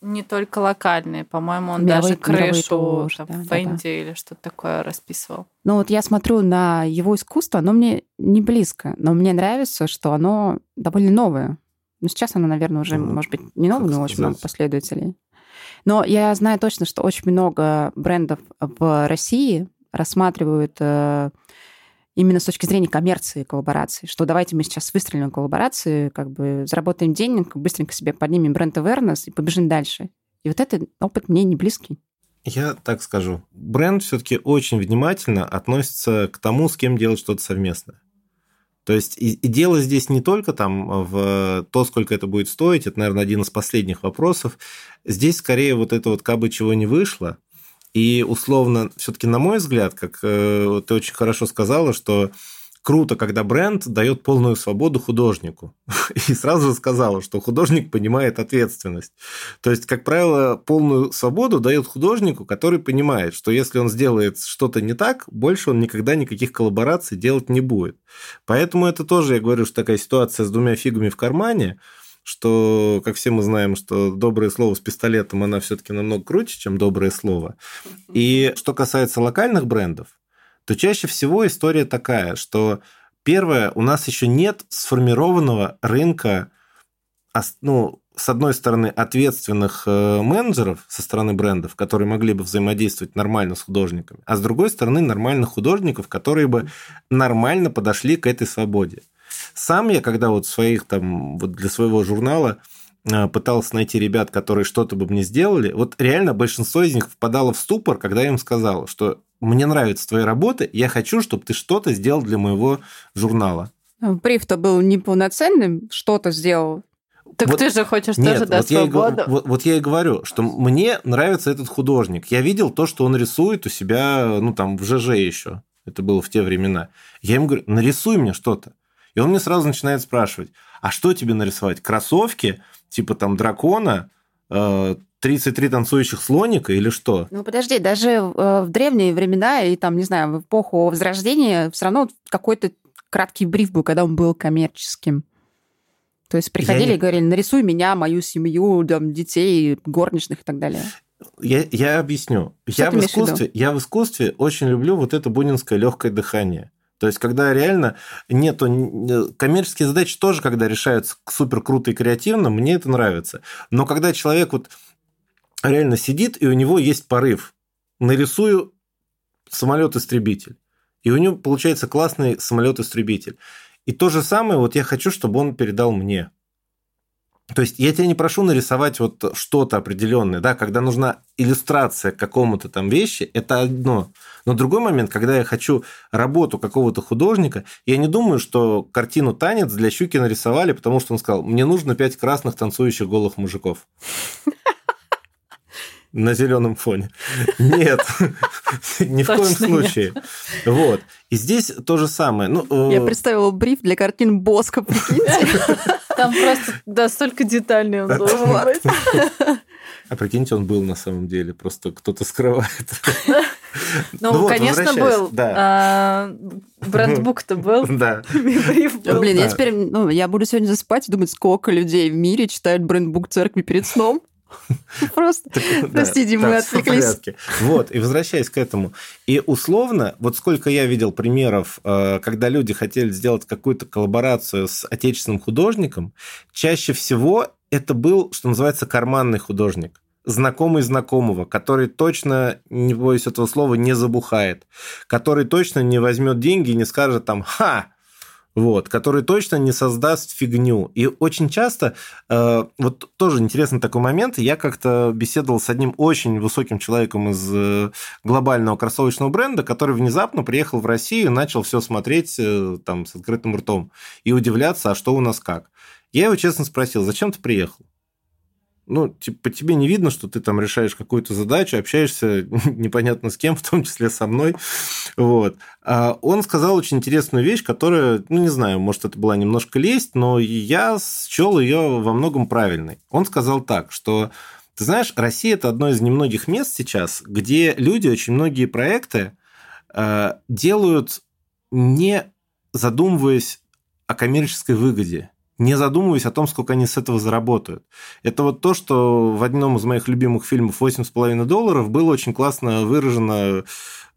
не только локальные, по-моему, он мировые, даже крышу там, да, Фэнди или что-то такое расписывал. Ну вот я смотрю на его искусство, оно мне не близко, но мне нравится, что оно довольно новое. Ну, сейчас она, наверное, уже, может быть, не новая, но очень много последователей. Но я знаю точно, что очень много брендов в России рассматривают именно с точки зрения коммерции коллаборации, что давайте мы сейчас выстрелим коллаборации, заработаем денег, быстренько себе поднимем бренд awareness и побежим дальше. И вот этот опыт мне не близкий. Я так скажу. Бренд все-таки очень внимательно относится к тому, с кем делать что-то совместное. То есть и дело здесь не только там в то, сколько это будет стоить, это, наверное, один из последних вопросов. Здесь скорее вот это вот кабы чего не вышло. И условно, все-таки на мой взгляд, как ты очень хорошо сказала, что круто, когда бренд дает полную свободу художнику. И сразу сказала, что художник понимает ответственность. То есть, как правило, полную свободу дает художнику, который понимает, что если он сделает что-то не так, больше он никогда никаких коллабораций делать не будет. Поэтому это тоже, я говорю, что такая ситуация с двумя фигами в кармане, что, как все мы знаем, что доброе слово с пистолетом, она все-таки намного круче, чем доброе слово. И что касается локальных брендов, то чаще всего история такая, что первое, у нас еще нет сформированного рынка, с одной стороны, ответственных менеджеров со стороны брендов, которые могли бы взаимодействовать нормально с художниками, а с другой стороны, нормальных художников, которые бы нормально подошли к этой свободе. Сам я, когда для своего журнала пытался найти ребят, которые что-то бы мне сделали, вот реально большинство из них впадало в ступор, когда я им сказал, что мне нравятся твои работы, я хочу, чтобы ты что-то сделал для моего журнала. Бриф-то был неполноценным, что-то сделал. Так вот, ты же хочешь тоже дать свободу. Вот я и говорю, что мне нравится этот художник. Я видел то, что он рисует у себя, в ЖЖ еще. Это было в те времена. Я ему говорю, нарисуй мне что-то. И он мне сразу начинает спрашивать, а что тебе нарисовать? Кроссовки, типа там дракона, 33 танцующих слоника или что? Ну, подожди, даже в древние времена и там, не знаю, в эпоху Возрождения все равно какой-то краткий бриф был, когда он был коммерческим. То есть приходили и говорили, нарисуй меня, мою семью, там, детей, горничных и так далее. Я объясню. Я в искусстве очень люблю вот это бунинское легкое дыхание. То есть, когда реально нету... Коммерческие задачи тоже, когда решаются супер круто и креативно, мне это нравится. Но когда человек реально сидит, и у него есть порыв. Нарисую самолет-истребитель. И у него получается классный самолет-истребитель. И то же самое я хочу, чтобы он передал мне. То есть я тебя не прошу нарисовать вот что-то определенное, да, когда нужна иллюстрация к какому-то там вещи, это одно. Но другой момент, когда я хочу работу какого-то художника, я не думаю, что картину «Танец» для Щукина рисовали, потому что он сказал, мне нужно 5 красных танцующих голых мужиков. На зеленом фоне. Нет, ни в коем случае. Вот. И здесь то же самое. Я представила бриф для картин Босха, прикиньте. Там просто настолько детальный он должен быть. А прикиньте, он был на самом деле, просто кто-то скрывает. Ну, конечно, был. Брендбук-то был. Да. Блин, я теперь... Я буду сегодня засыпать и думать, сколько людей в мире читают брендбук церкви перед сном. Просто, простите, мы отвлеклись. Вот, и возвращаясь к этому. И условно, вот сколько я видел примеров, когда люди хотели сделать какую-то коллаборацию с отечественным художником, чаще всего это был, что называется, карманный художник. Знакомый знакомого, который точно, не боюсь этого слова, не забухает. Который точно не возьмет деньги и не скажет там «Ха!», вот, который точно не создаст фигню. И очень часто, вот тоже интересный такой момент, я как-то беседовал с одним очень высоким человеком из глобального кроссовочного бренда, который внезапно приехал в Россию и начал все смотреть там, с открытым ртом и удивляться, а что у нас как. Я его честно спросил, зачем ты приехал? Тебе не видно, что ты там решаешь какую-то задачу, общаешься непонятно с кем, в том числе со мной. Вот. А он сказал очень интересную вещь, которая, не знаю, может, это была немножко лесть, но я счел ее во многом правильной. Он сказал так, что, ты знаешь, Россия – это одно из немногих мест сейчас, где люди очень многие проекты делают, не задумываясь о коммерческой выгоде, не задумываясь о том, сколько они с этого заработают. Это вот то, что в одном из моих любимых фильмов $8,5 было очень классно выражено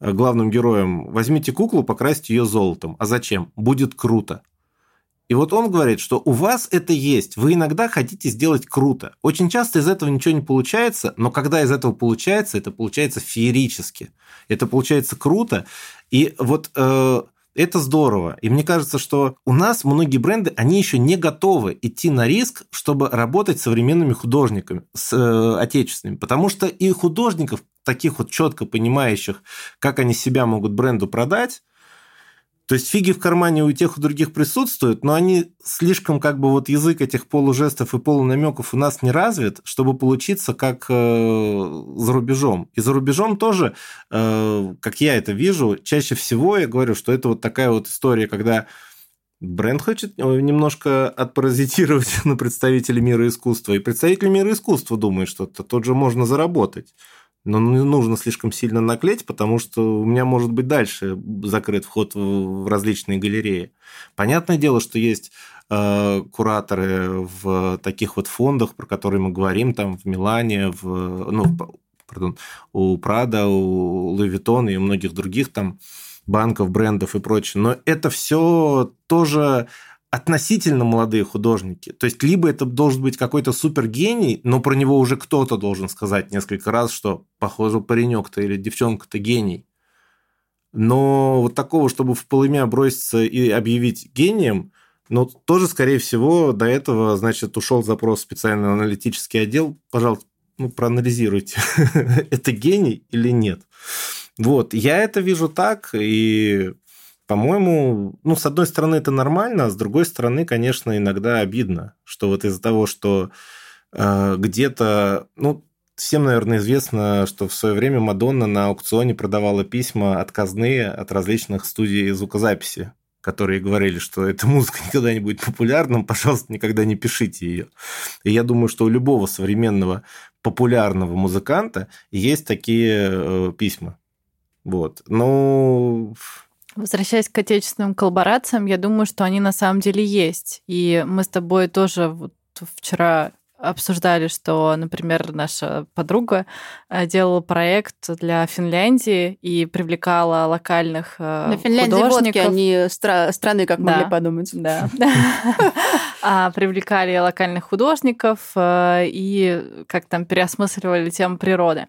главным героем. Возьмите куклу, покрасьте ее золотом. А зачем? Будет круто. И вот он говорит, что у вас это есть, вы иногда хотите сделать круто. Очень часто из этого ничего не получается, но когда из этого получается, это получается феерически. Это получается круто. И вот... это здорово. И мне кажется, что у нас многие бренды, они еще не готовы идти на риск, чтобы работать с современными художниками, с отечественными. Потому что и художников, таких вот четко понимающих, как они себя могут бренду продать, то есть фиги в кармане у тех, у других присутствуют, но они слишком как бы вот язык этих полужестов и полунамеков у нас не развит, чтобы получиться как за рубежом. И за рубежом тоже, как я это вижу, чаще всего я говорю, что это вот такая вот история, когда бренд хочет немножко отпаразитировать на представителей мира искусства, и представители мира искусства думают, что тут же можно заработать. Но нужно слишком сильно наклеить, потому что у меня может быть дальше закрыт вход в различные галереи. Понятное дело, что есть кураторы в таких вот фондах, про которые мы говорим, там в Милане, у Прада, у Луи Виттона и у многих других там банков, брендов и прочее. Но это все тоже... относительно молодые художники. То есть, либо это должен быть какой-то супергений, но про него уже кто-то должен сказать несколько раз, что, похоже, паренек-то или девчонка-то гений. Но вот такого, чтобы в полымя броситься и объявить гением, но тоже, скорее всего, до этого, значит, ушел запрос в специальный аналитический отдел. Пожалуйста, проанализируйте, это гений или нет. Вот, я это вижу так, и... По-моему, с одной стороны, это нормально, а с другой стороны, конечно, иногда обидно, что вот из-за того, что где-то... всем, наверное, известно, что в свое время Мадонна на аукционе продавала письма отказные от различных студий звукозаписи, которые говорили, что эта музыка никогда не будет популярным, пожалуйста, никогда не пишите ее. И я думаю, что у любого современного популярного музыканта есть такие письма. Вот. Возвращаясь к отечественным коллаборациям, я думаю, что они на самом деле есть. И мы с тобой тоже вчера обсуждали, что, например, наша подруга делала проект для Финляндии и привлекала локальных художников. На Финляндии водки, они страны, как могли подумать. Да. Привлекали локальных художников и как там переосмысливали тему природы.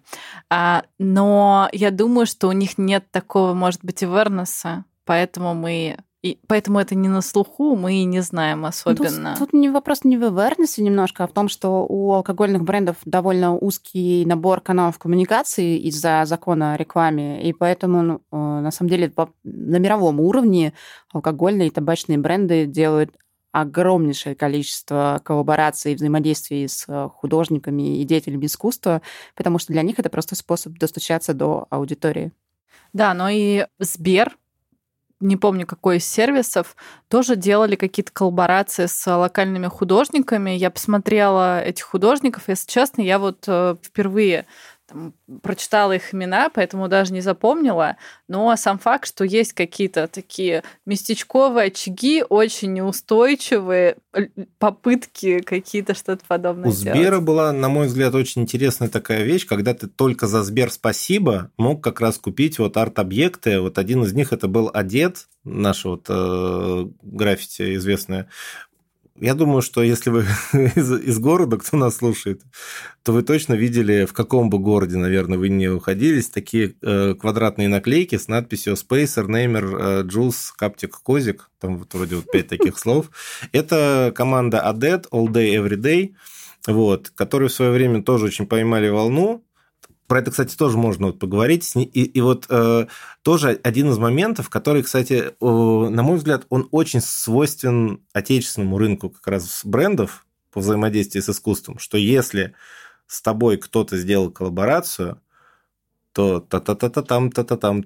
Но я думаю, что у них нет такого, может быть, awareness, поэтому мы... И поэтому это не на слуху, мы и не знаем особенно. Тут не вопрос не в awareness немножко, а в том, что у алкогольных брендов довольно узкий набор каналов коммуникации из-за закона о рекламе, и поэтому, на самом деле, на мировом уровне алкогольные и табачные бренды делают огромнейшее количество коллабораций и взаимодействий с художниками и деятелями искусства, потому что для них это просто способ достучаться до аудитории. Да, но и Сбер, не помню, какой из сервисов, тоже делали какие-то коллаборации с локальными художниками. Я посмотрела этих художников, если честно, я вот впервые прочитала их имена, поэтому даже не запомнила. Но сам факт, что есть какие-то такие местечковые очаги, очень неустойчивые попытки какие-то что-то подобное делать. У Сбера была, на мой взгляд, очень интересная такая вещь, когда ты только за Сбер спасибо мог как раз купить вот арт-объекты. Вот один из них это был Одет, наша вот граффити известная. Я думаю, что если вы из города, кто нас слушает, то вы точно видели, в каком бы городе, наверное, вы не уходились, такие квадратные наклейки с надписью «Spacer, Neymer, Jules, Captic, Kozik». Там вот вроде вот 5 таких слов. Это команда ADED, All Day, Every Day, вот, которые в свое время тоже очень поймали волну. Про это, кстати, тоже можно вот поговорить. И вот тоже один из моментов, который, кстати, на мой взгляд, он очень свойствен отечественному рынку как раз брендов по взаимодействию с искусством, что если с тобой кто-то сделал коллаборацию, то та-та-та-та-там,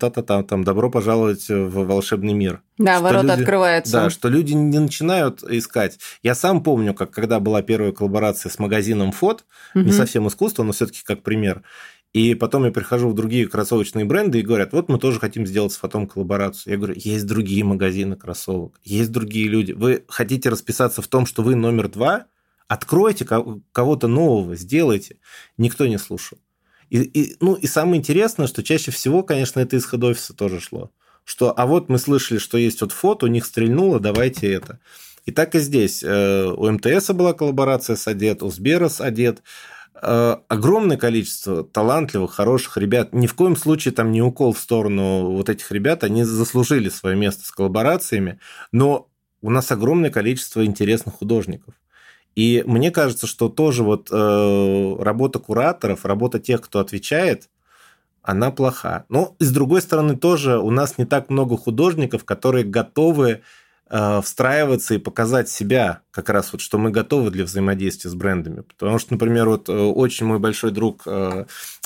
добро пожаловать в волшебный мир. Да, что ворота люди... открываются. Да, что люди не начинают искать. Я сам помню, как когда была первая коллаборация с магазином «Фот», не совсем искусство, но все-таки как пример. И потом я прихожу в другие кроссовочные бренды и говорят, вот мы тоже хотим сделать с «Фотом» коллаборацию. Я говорю, есть другие магазины кроссовок, есть другие люди. Вы хотите расписаться в том, что вы номер два? Откройте кого-то нового, сделайте. Никто не слушал. И самое интересное, что чаще всего, конечно, это из хед-офиса тоже шло. Что, а вот мы слышали, что есть вот «Фот», у них стрельнуло, давайте это. И так и здесь. У МТС была коллаборация с «Одет», у Сбера с «Одет». Огромное количество талантливых, хороших ребят. Ни в коем случае там не укол в сторону вот этих ребят. Они заслужили свое место с коллаборациями. Но у нас огромное количество интересных художников. И мне кажется, что тоже вот работа кураторов, работа тех, кто отвечает, она плоха. Но, с другой стороны, тоже у нас не так много художников, которые готовы встраиваться и показать себя, как раз вот, что мы готовы для взаимодействия с брендами. Потому что, например, вот очень мой большой друг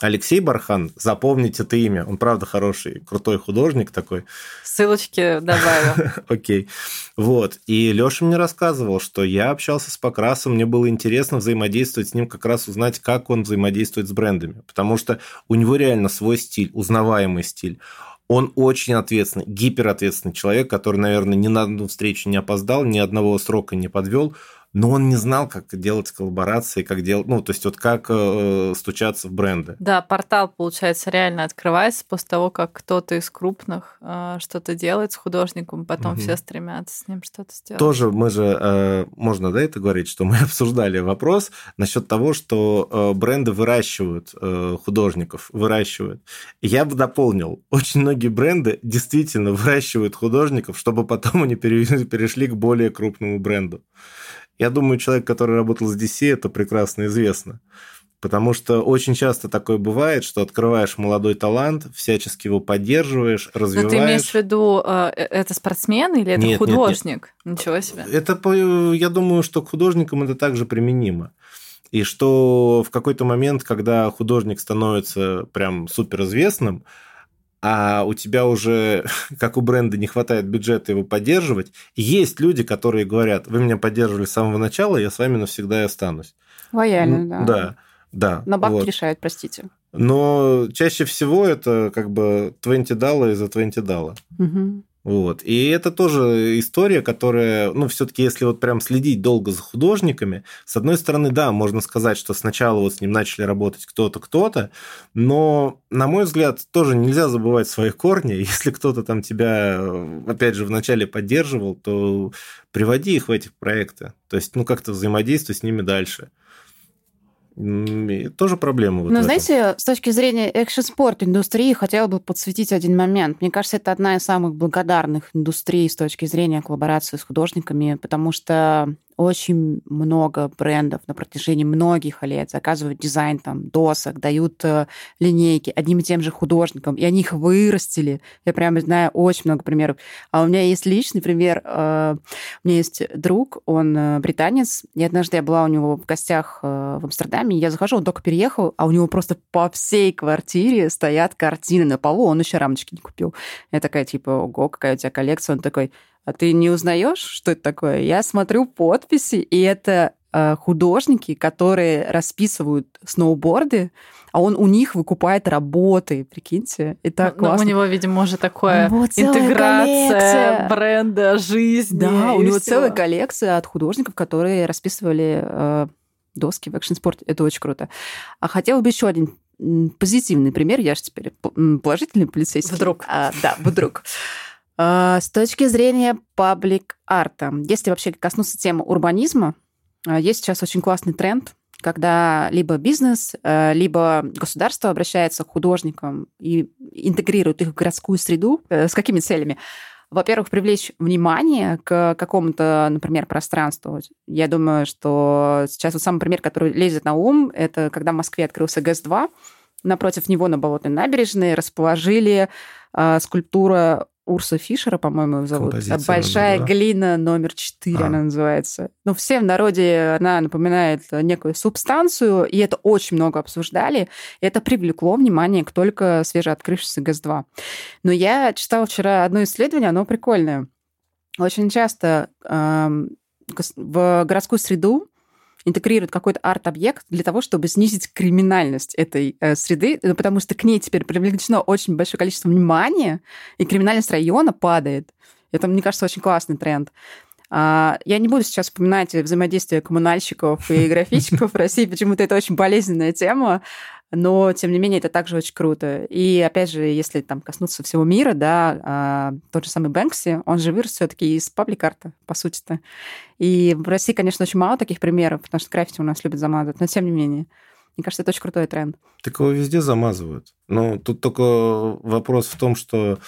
Алексей Бархан, запомните это имя, он правда хороший, крутой художник такой. Ссылочки добавил. Окей. Вот. И Лёша мне рассказывал, что я общался с Покрасом, мне было интересно взаимодействовать с ним, как раз узнать, как он взаимодействует с брендами. Потому что у него реально свой стиль, узнаваемый стиль. Он очень ответственный, гиперответственный человек, который, наверное, ни на одну встречу не опоздал, ни одного срока не подвел, но он не знал, как делать коллаборации, как делать, ну, то есть, вот как стучаться в бренды. Да, портал, получается, реально открывается после того, как кто-то из крупных что-то делает с художником, потом все стремятся с ним что-то сделать. Тоже мы же, можно, да, это говорить, что мы обсуждали вопрос насчет того, что бренды выращивают художников, выращивают. Я бы дополнил, очень многие бренды действительно выращивают художников, чтобы потом они перешли к более крупному бренду. Я думаю, человек, который работал с DC, это прекрасно известно. Потому что очень часто такое бывает, что открываешь молодой талант, всячески его поддерживаешь, развиваешь. Но ты имеешь в виду, это спортсмен или это нет, художник? Нет. Ничего себе. Это, я думаю, что к художникам это также применимо. И что в какой-то момент, когда художник становится прям суперизвестным, а у тебя уже, как у бренда, не хватает бюджета его поддерживать. Есть люди, которые говорят, вы меня поддерживали с самого начала, я с вами навсегда и останусь. Лояльно, да. Да, да. Но бабки вот. Решают, простите. Но чаще всего это как бы $20 за $20. Угу. Вот. И это тоже история, которая, ну, все-таки, если вот прям следить долго за художниками, с одной стороны, да, можно сказать, что сначала вот с ним начали работать кто-то, но, на мой взгляд, тоже нельзя забывать свои корни. Если кто-то там тебя, опять же, вначале поддерживал, то приводи их в эти проекты. То есть, ну, как-то взаимодействуй с ними дальше. Тоже проблема. Вот, но, знаете, с точки зрения экшн-спорт-индустрии хотела бы подсветить один момент. Мне кажется, это одна из самых благодарных индустрий с точки зрения коллаборации с художниками, потому что очень много брендов на протяжении многих лет заказывают дизайн там, досок, дают линейки одним и тем же художникам, и они их вырастили. Я прямо знаю очень много примеров. А у меня есть личный пример. У меня есть друг, он британец, и однажды я была у него в гостях в Амстердаме, я захожу, он только переехал, а у него просто по всей квартире стоят картины на полу, он еще рамочки не купил. Я такая, типа, ого, какая у тебя коллекция. Он такой, а ты не узнаешь, что это такое? Я смотрю подписи, и это художники, которые расписывают сноуборды, а он у них выкупает работы, прикиньте. И так классно. У него, видимо, уже такое вот интеграция коллекция бренда, жизни. Да, у него целая коллекция от художников, которые расписывали доски в экшн-спорте. Это очень круто. А хотела бы еще один позитивный пример. Я же теперь положительный полицейский. Вдруг. Да, вдруг. С точки зрения паблик-арта, если вообще коснуться темы урбанизма, есть сейчас очень классный тренд, когда либо бизнес, либо государство обращается к художникам и интегрирует их в городскую среду. С какими целями? Во-первых, привлечь внимание к какому-то, например, пространству. Я думаю, что сейчас вот самый пример, который лезет на ум, это когда в Москве открылся ГЭС-2, напротив него на Болотной набережной расположили скульптуру Урса Фишера, по-моему, его зовут. «Большая глина номер 4» она называется. Ну, всем в народе она напоминает некую субстанцию, и это очень много обсуждали. Это привлекло внимание к только свежеоткрывшемуся ГЭС-2. Но я читала вчера одно исследование, оно прикольное. Очень часто в городскую среду интегрируют какой-то арт-объект для того, чтобы снизить криминальность этой среды, потому что к ней теперь привлечено очень большое количество внимания, и криминальность района падает. Это, мне кажется, очень классный тренд. Я не буду сейчас вспоминать взаимодействие коммунальщиков и графичиков в России, почему-то это очень болезненная тема, но, тем не менее, это также очень круто. И, опять же, если там коснуться всего мира, да, тот же самый Бэнкси, он же вырос все-таки из паблик-арта, по сути-то. И в России, конечно, очень мало таких примеров, потому что граффити у нас любят замазывать, но, тем не менее, мне кажется, это очень крутой тренд. Так его везде замазывают. Но тут только вопрос в том, что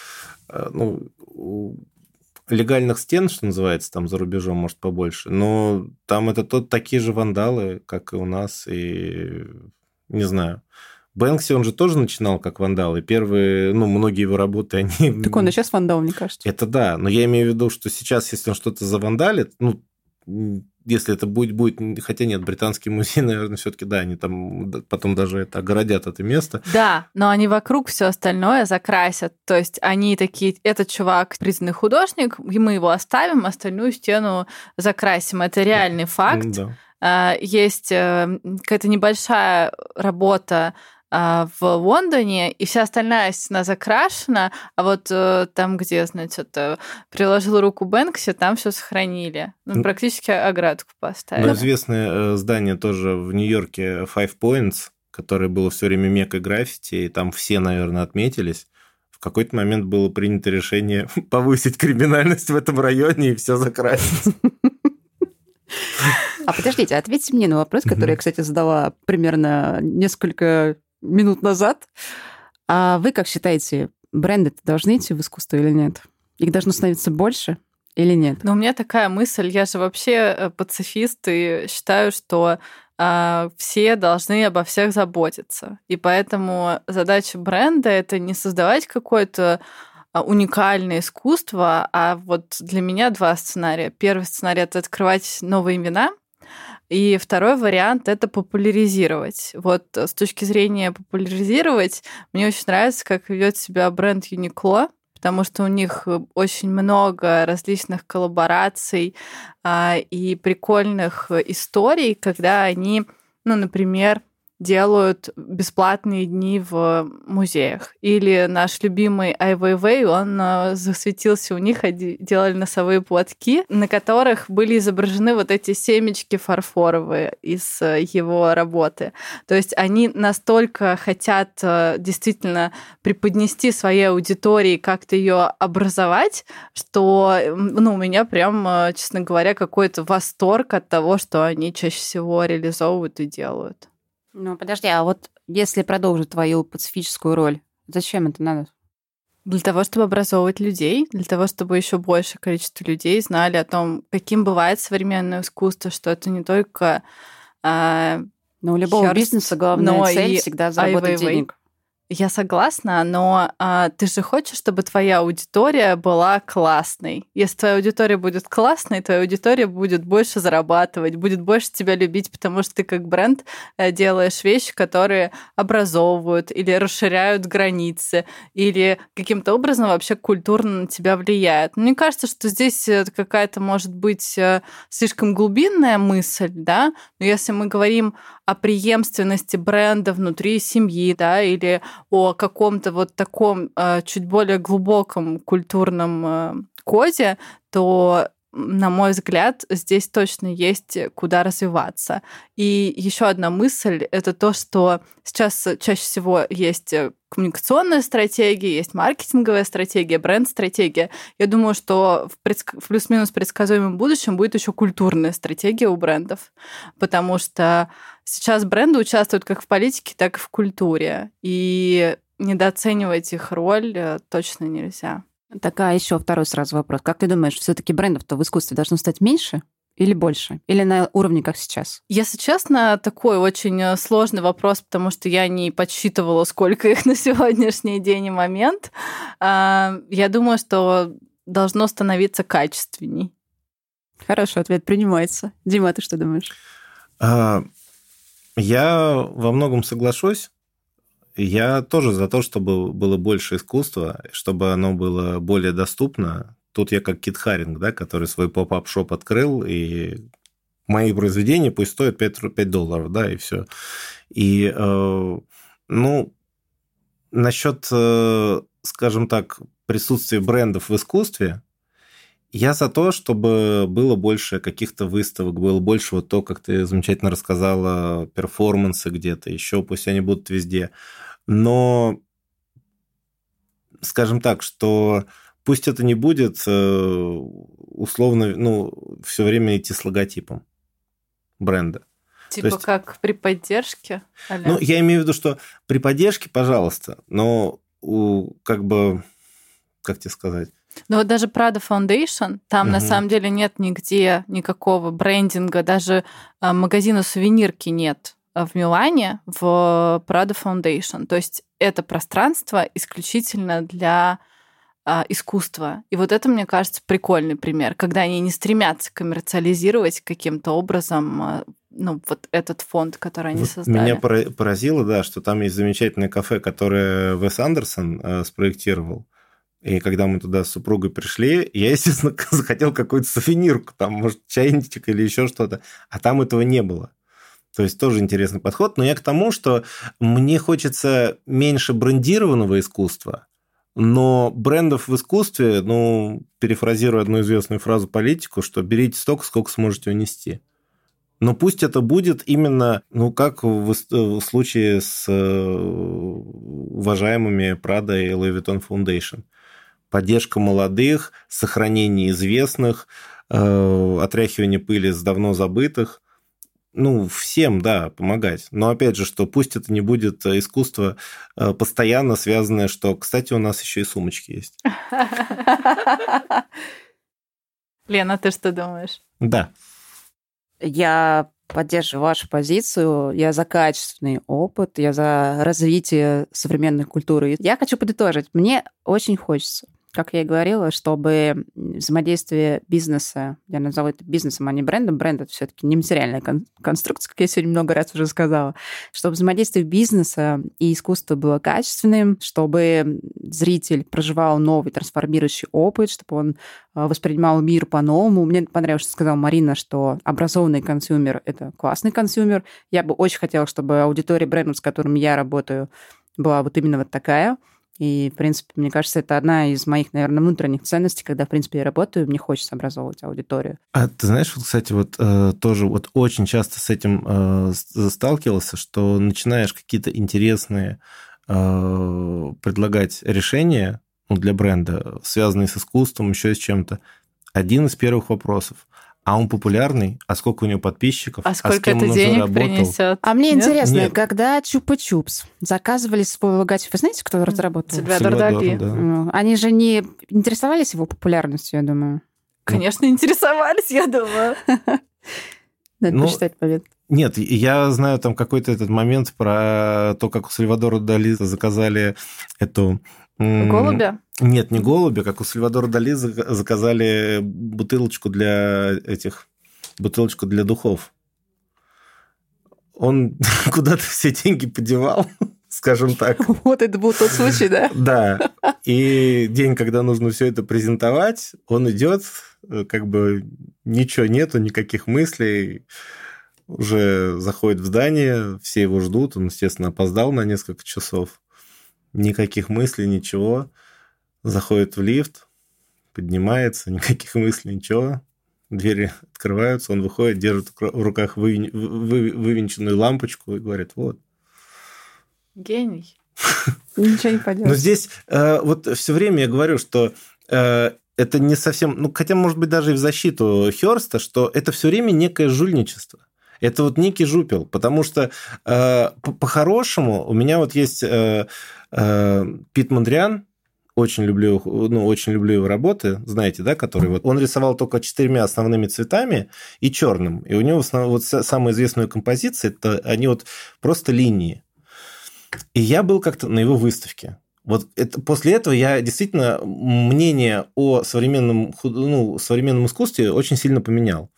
легальных стен, что называется, там за рубежом, может, побольше, но там это такие же вандалы, как и у нас, и не знаю. Бэнкси, он же тоже начинал как вандал, и первые, многие его работы, они... Так он и сейчас вандал, мне кажется. Это да, но я имею в виду, что сейчас, если он что-то завандалит, если это будет... Хотя нет, британский музей, наверное, все-таки, да, они там потом даже это огородят это место. Да, но они вокруг все остальное закрасят. То есть они такие, этот чувак признанный художник, и мы его оставим, остальную стену закрасим. Это реальный факт. Да. Есть какая-то небольшая работа в Лондоне, и вся остальная стена закрашена, а вот там, где, значит, приложил руку Бэнкси, там все сохранили. Практически оградку поставили. Но известное здание тоже в Нью-Йорке Five Points, которое было все время меккой граффити, и там все, наверное, отметились. В какой-то момент было принято решение повысить криминальность в этом районе и все закрасить. А подождите, ответьте мне на вопрос, который я, кстати, задала примерно несколько минут назад. А вы как считаете, бренды должны идти в искусство или нет? Их должно становиться больше или нет? Ну, у меня такая мысль. Я же вообще пацифист и считаю, что все должны обо всех заботиться. И поэтому задача бренда – это не создавать какой-то уникальное искусство, а вот для меня два сценария. Первый сценарий – это открывать новые имена, и второй вариант – это популяризировать. Вот с точки зрения популяризировать, мне очень нравится, как ведет себя бренд Uniqlo, потому что у них очень много различных коллабораций и прикольных историй, когда они, например, делают бесплатные дни в музеях. Или наш любимый Ai Weiwei, он засветился у них, делали носовые платки, на которых были изображены вот эти семечки фарфоровые из его работы. То есть они настолько хотят действительно преподнести своей аудитории, как-то ее образовать, что у меня прям, честно говоря, какой-то восторг от того, что они чаще всего реализовывают и делают. Ну, подожди, а вот если продолжить твою пацифическую роль, зачем это надо? Для того, чтобы образовывать людей, для того, чтобы еще большее количество людей знали о том, каким бывает современное искусство, что это не только... Но у любого бизнеса главная цель всегда заработать денег. Я согласна, но ты же хочешь, чтобы твоя аудитория была классной. Если твоя аудитория будет классной, твоя аудитория будет больше зарабатывать, будет больше тебя любить, потому что ты как бренд делаешь вещи, которые образовывают или расширяют границы, или каким-то образом вообще культурно на тебя влияют. Мне кажется, что здесь какая-то, может быть, слишком глубинная мысль, да, но если мы говорим о преемственности бренда внутри семьи, да, или о каком-то вот таком чуть более глубоком культурном коде, то, на мой взгляд, здесь точно есть куда развиваться. И еще одна мысль — это то, что сейчас чаще всего есть коммуникационная стратегия, есть маркетинговая стратегия, бренд-стратегия. Я думаю, что в плюс-минус предсказуемом будущем будет еще культурная стратегия у брендов, потому что сейчас бренды участвуют как в политике, так и в культуре, и недооценивать их роль точно нельзя. Так, а еще второй сразу вопрос. Как ты думаешь, все-таки брендов-то в искусстве должно стать меньше? Или больше? Или на уровне, как сейчас? Если честно, такой очень сложный вопрос, потому что я не подсчитывала, сколько их на сегодняшний день и момент. Я думаю, что должно становиться качественней. Хороший ответ, принимается. Дима, ты что думаешь? Я во многом соглашусь. Я тоже за то, чтобы было больше искусства, чтобы оно было более доступно. Тут я как Кит Харинг, да, который свой поп-ап-шоп открыл, и мои произведения пусть стоят $5, да, и все. И, ну, насчет, скажем так, присутствия брендов в искусстве, я за то, чтобы было больше каких-то выставок, было больше вот то, как ты замечательно рассказала, перформансы где-то еще, пусть они будут везде. Но, скажем так, что... Пусть это не будет условно, ну, все время идти с логотипом бренда. Типа есть, как при поддержке? А-ля. Ну, я имею в виду, что при поддержке, пожалуйста, но как бы, как тебе сказать? Ну, вот даже Prada Foundation, там на самом деле нет нигде никакого брендинга, даже магазина сувенирки нет в Милане, в Prada Foundation. То есть это пространство исключительно для... искусство. И вот это, мне кажется, прикольный пример, когда они не стремятся коммерциализировать каким-то образом, ну, вот этот фонд, который они вот создали. Меня поразило, да, что там есть замечательное кафе, которое Уэс Андерсон спроектировал. И когда мы туда с супругой пришли, я, естественно, захотел какую-то сувенирку, там, может, чайничек или еще что-то. А там этого не было. То есть тоже интересный подход. Но я к тому, что мне хочется меньше брендированного искусства, но брендов в искусстве, ну, перефразируя одну известную фразу политику, что берите столько, сколько сможете унести. Но пусть это будет именно, ну, как в случае с уважаемыми Prada и Louis Vuitton Foundation. Поддержка молодых, сохранение известных, отряхивание пыли с давно забытых. Ну, всем, да, помогать. Но, опять же, что пусть это не будет искусство постоянно связанное, что, кстати, у нас еще и сумочки есть. Лена, ты что думаешь? Да. Я поддерживаю вашу позицию. Я за качественный опыт, я за развитие современной культуры. Я хочу подытожить. Мне очень хочется, как я и говорила, чтобы взаимодействие бизнеса, я назову это бизнесом, а не брендом, бренд — это все-таки нематериальная конструкция, как я сегодня много раз уже сказала, чтобы взаимодействие бизнеса и искусства было качественным, чтобы зритель проживал новый трансформирующий опыт, чтобы он воспринимал мир по-новому. Мне понравилось, что сказала Марина, что образованный консюмер — это классный консюмер. Я бы очень хотела, чтобы аудитория брендов, с которыми я работаю, была вот именно вот такая. И, в принципе, мне кажется, это одна из моих, наверное, внутренних ценностей, когда, в принципе, я работаю, мне хочется образовывать аудиторию. А ты знаешь, вот, кстати, вот тоже вот очень часто с этим сталкивался, что начинаешь какие-то интересные предлагать решения, ну, для бренда, связанные с искусством, еще с чем-то. Один из первых вопросов. А он популярный, а сколько у него подписчиков, а сколько с кем это он денег уже принесет. А мне интересно, когда Чупа-Чупс заказывали свой логотип, вы знаете, кто разработал? Сальвадор Дали. Да. Они же не интересовались его популярностью, я думаю. Конечно, интересовались, я думаю. Надо почитать победу. Нет, я знаю там какой-то этот момент про то, как у Сальвадора Дали заказали эту... Голубя? Нет, не голубя, как у Сальвадора Дали заказали бутылочку для духов. Он куда-то все деньги подевал, скажем так. Вот это был тот случай, да? Да. И день, когда нужно все это презентовать, он идет, как бы ничего нету, никаких мыслей. Уже заходит в здание, все его ждут. Он, естественно, опоздал на несколько часов. Никаких мыслей, ничего. Заходит в лифт, поднимается, никаких мыслей, ничего. Двери открываются, он выходит, держит в руках вывинченную лампочку и говорит, вот. Гений. Ничего не поделаешь. Но здесь вот все время я говорю, что это не совсем... Ну, хотя, может быть, даже и в защиту Хёрста, что это все время некое жульничество. Это вот некий жупел, потому что по-хорошему у меня вот есть Пит Мондриан, очень люблю его работы, знаете, да, который вот... Он рисовал только 4 основными цветами и черным, и у него вот самая известная композиция, это они вот просто линии. И я был как-то на его выставке. Вот это, после этого я действительно мнение о современном искусстве очень сильно поменял.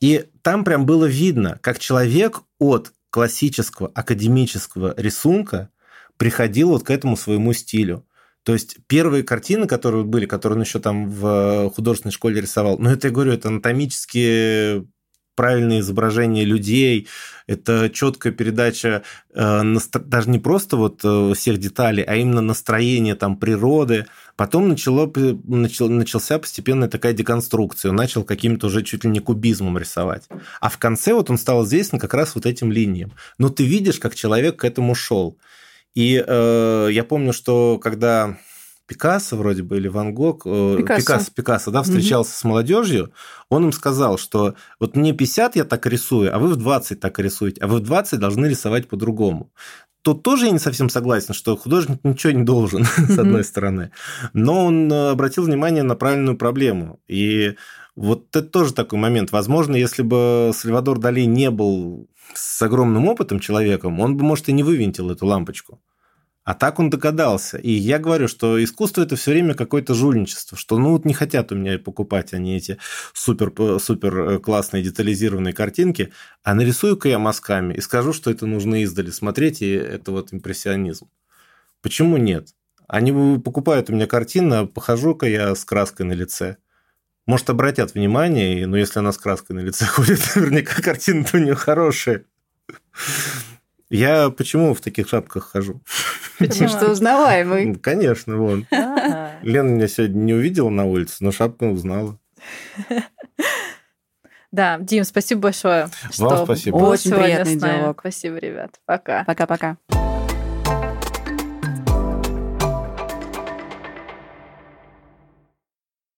И там прям было видно, как человек от классического академического рисунка приходил вот к этому своему стилю. То есть первые картины, которые были, которые он еще там в художественной школе рисовал, ну, это, я говорю, это анатомические правильные изображения людей, это четкая передача даже не просто вот всех деталей, а именно настроения там, природы. Потом начался постепенно такая деконструкция. Он начал каким-то уже чуть ли не кубизмом рисовать. А в конце вот он стал известен как раз вот этим линиям. Но ты видишь, как человек к этому шел. И я помню, что когда Пикассо вроде бы, или Ван Гог... Пикассо, да, встречался с молодежью, он им сказал, что вот мне 50 я так рисую, а вы в 20 так рисуете, а вы в 20 должны рисовать по-другому. Тут тоже я не совсем согласен, что художник ничего не должен, с одной стороны. Но он обратил внимание на правильную проблему. И вот это тоже такой момент. Возможно, если бы Сальвадор Дали не был с огромным опытом человеком, он бы, может, и не вывинтил эту лампочку. А так он догадался. И я говорю, что искусство – это все время какое-то жульничество, что ну вот не хотят у меня покупать они эти супер классные детализированные картинки, а нарисую-ка я мазками и скажу, что это нужно издали смотреть, и это вот импрессионизм. Почему нет? Они покупают у меня картину, похожу-ка я с краской на лице. Может, обратят внимание, но если она с краской на лице ходит, наверняка картина-то у нее хорошая. Я почему в таких шапках хожу? Потому что узнаваемый. Конечно, вон. Лена меня сегодня не увидела на улице, но шапку узнала. Да, Дим, спасибо большое. Вам спасибо. Очень приятный диалог. Спасибо, ребят. Пока. Пока-пока.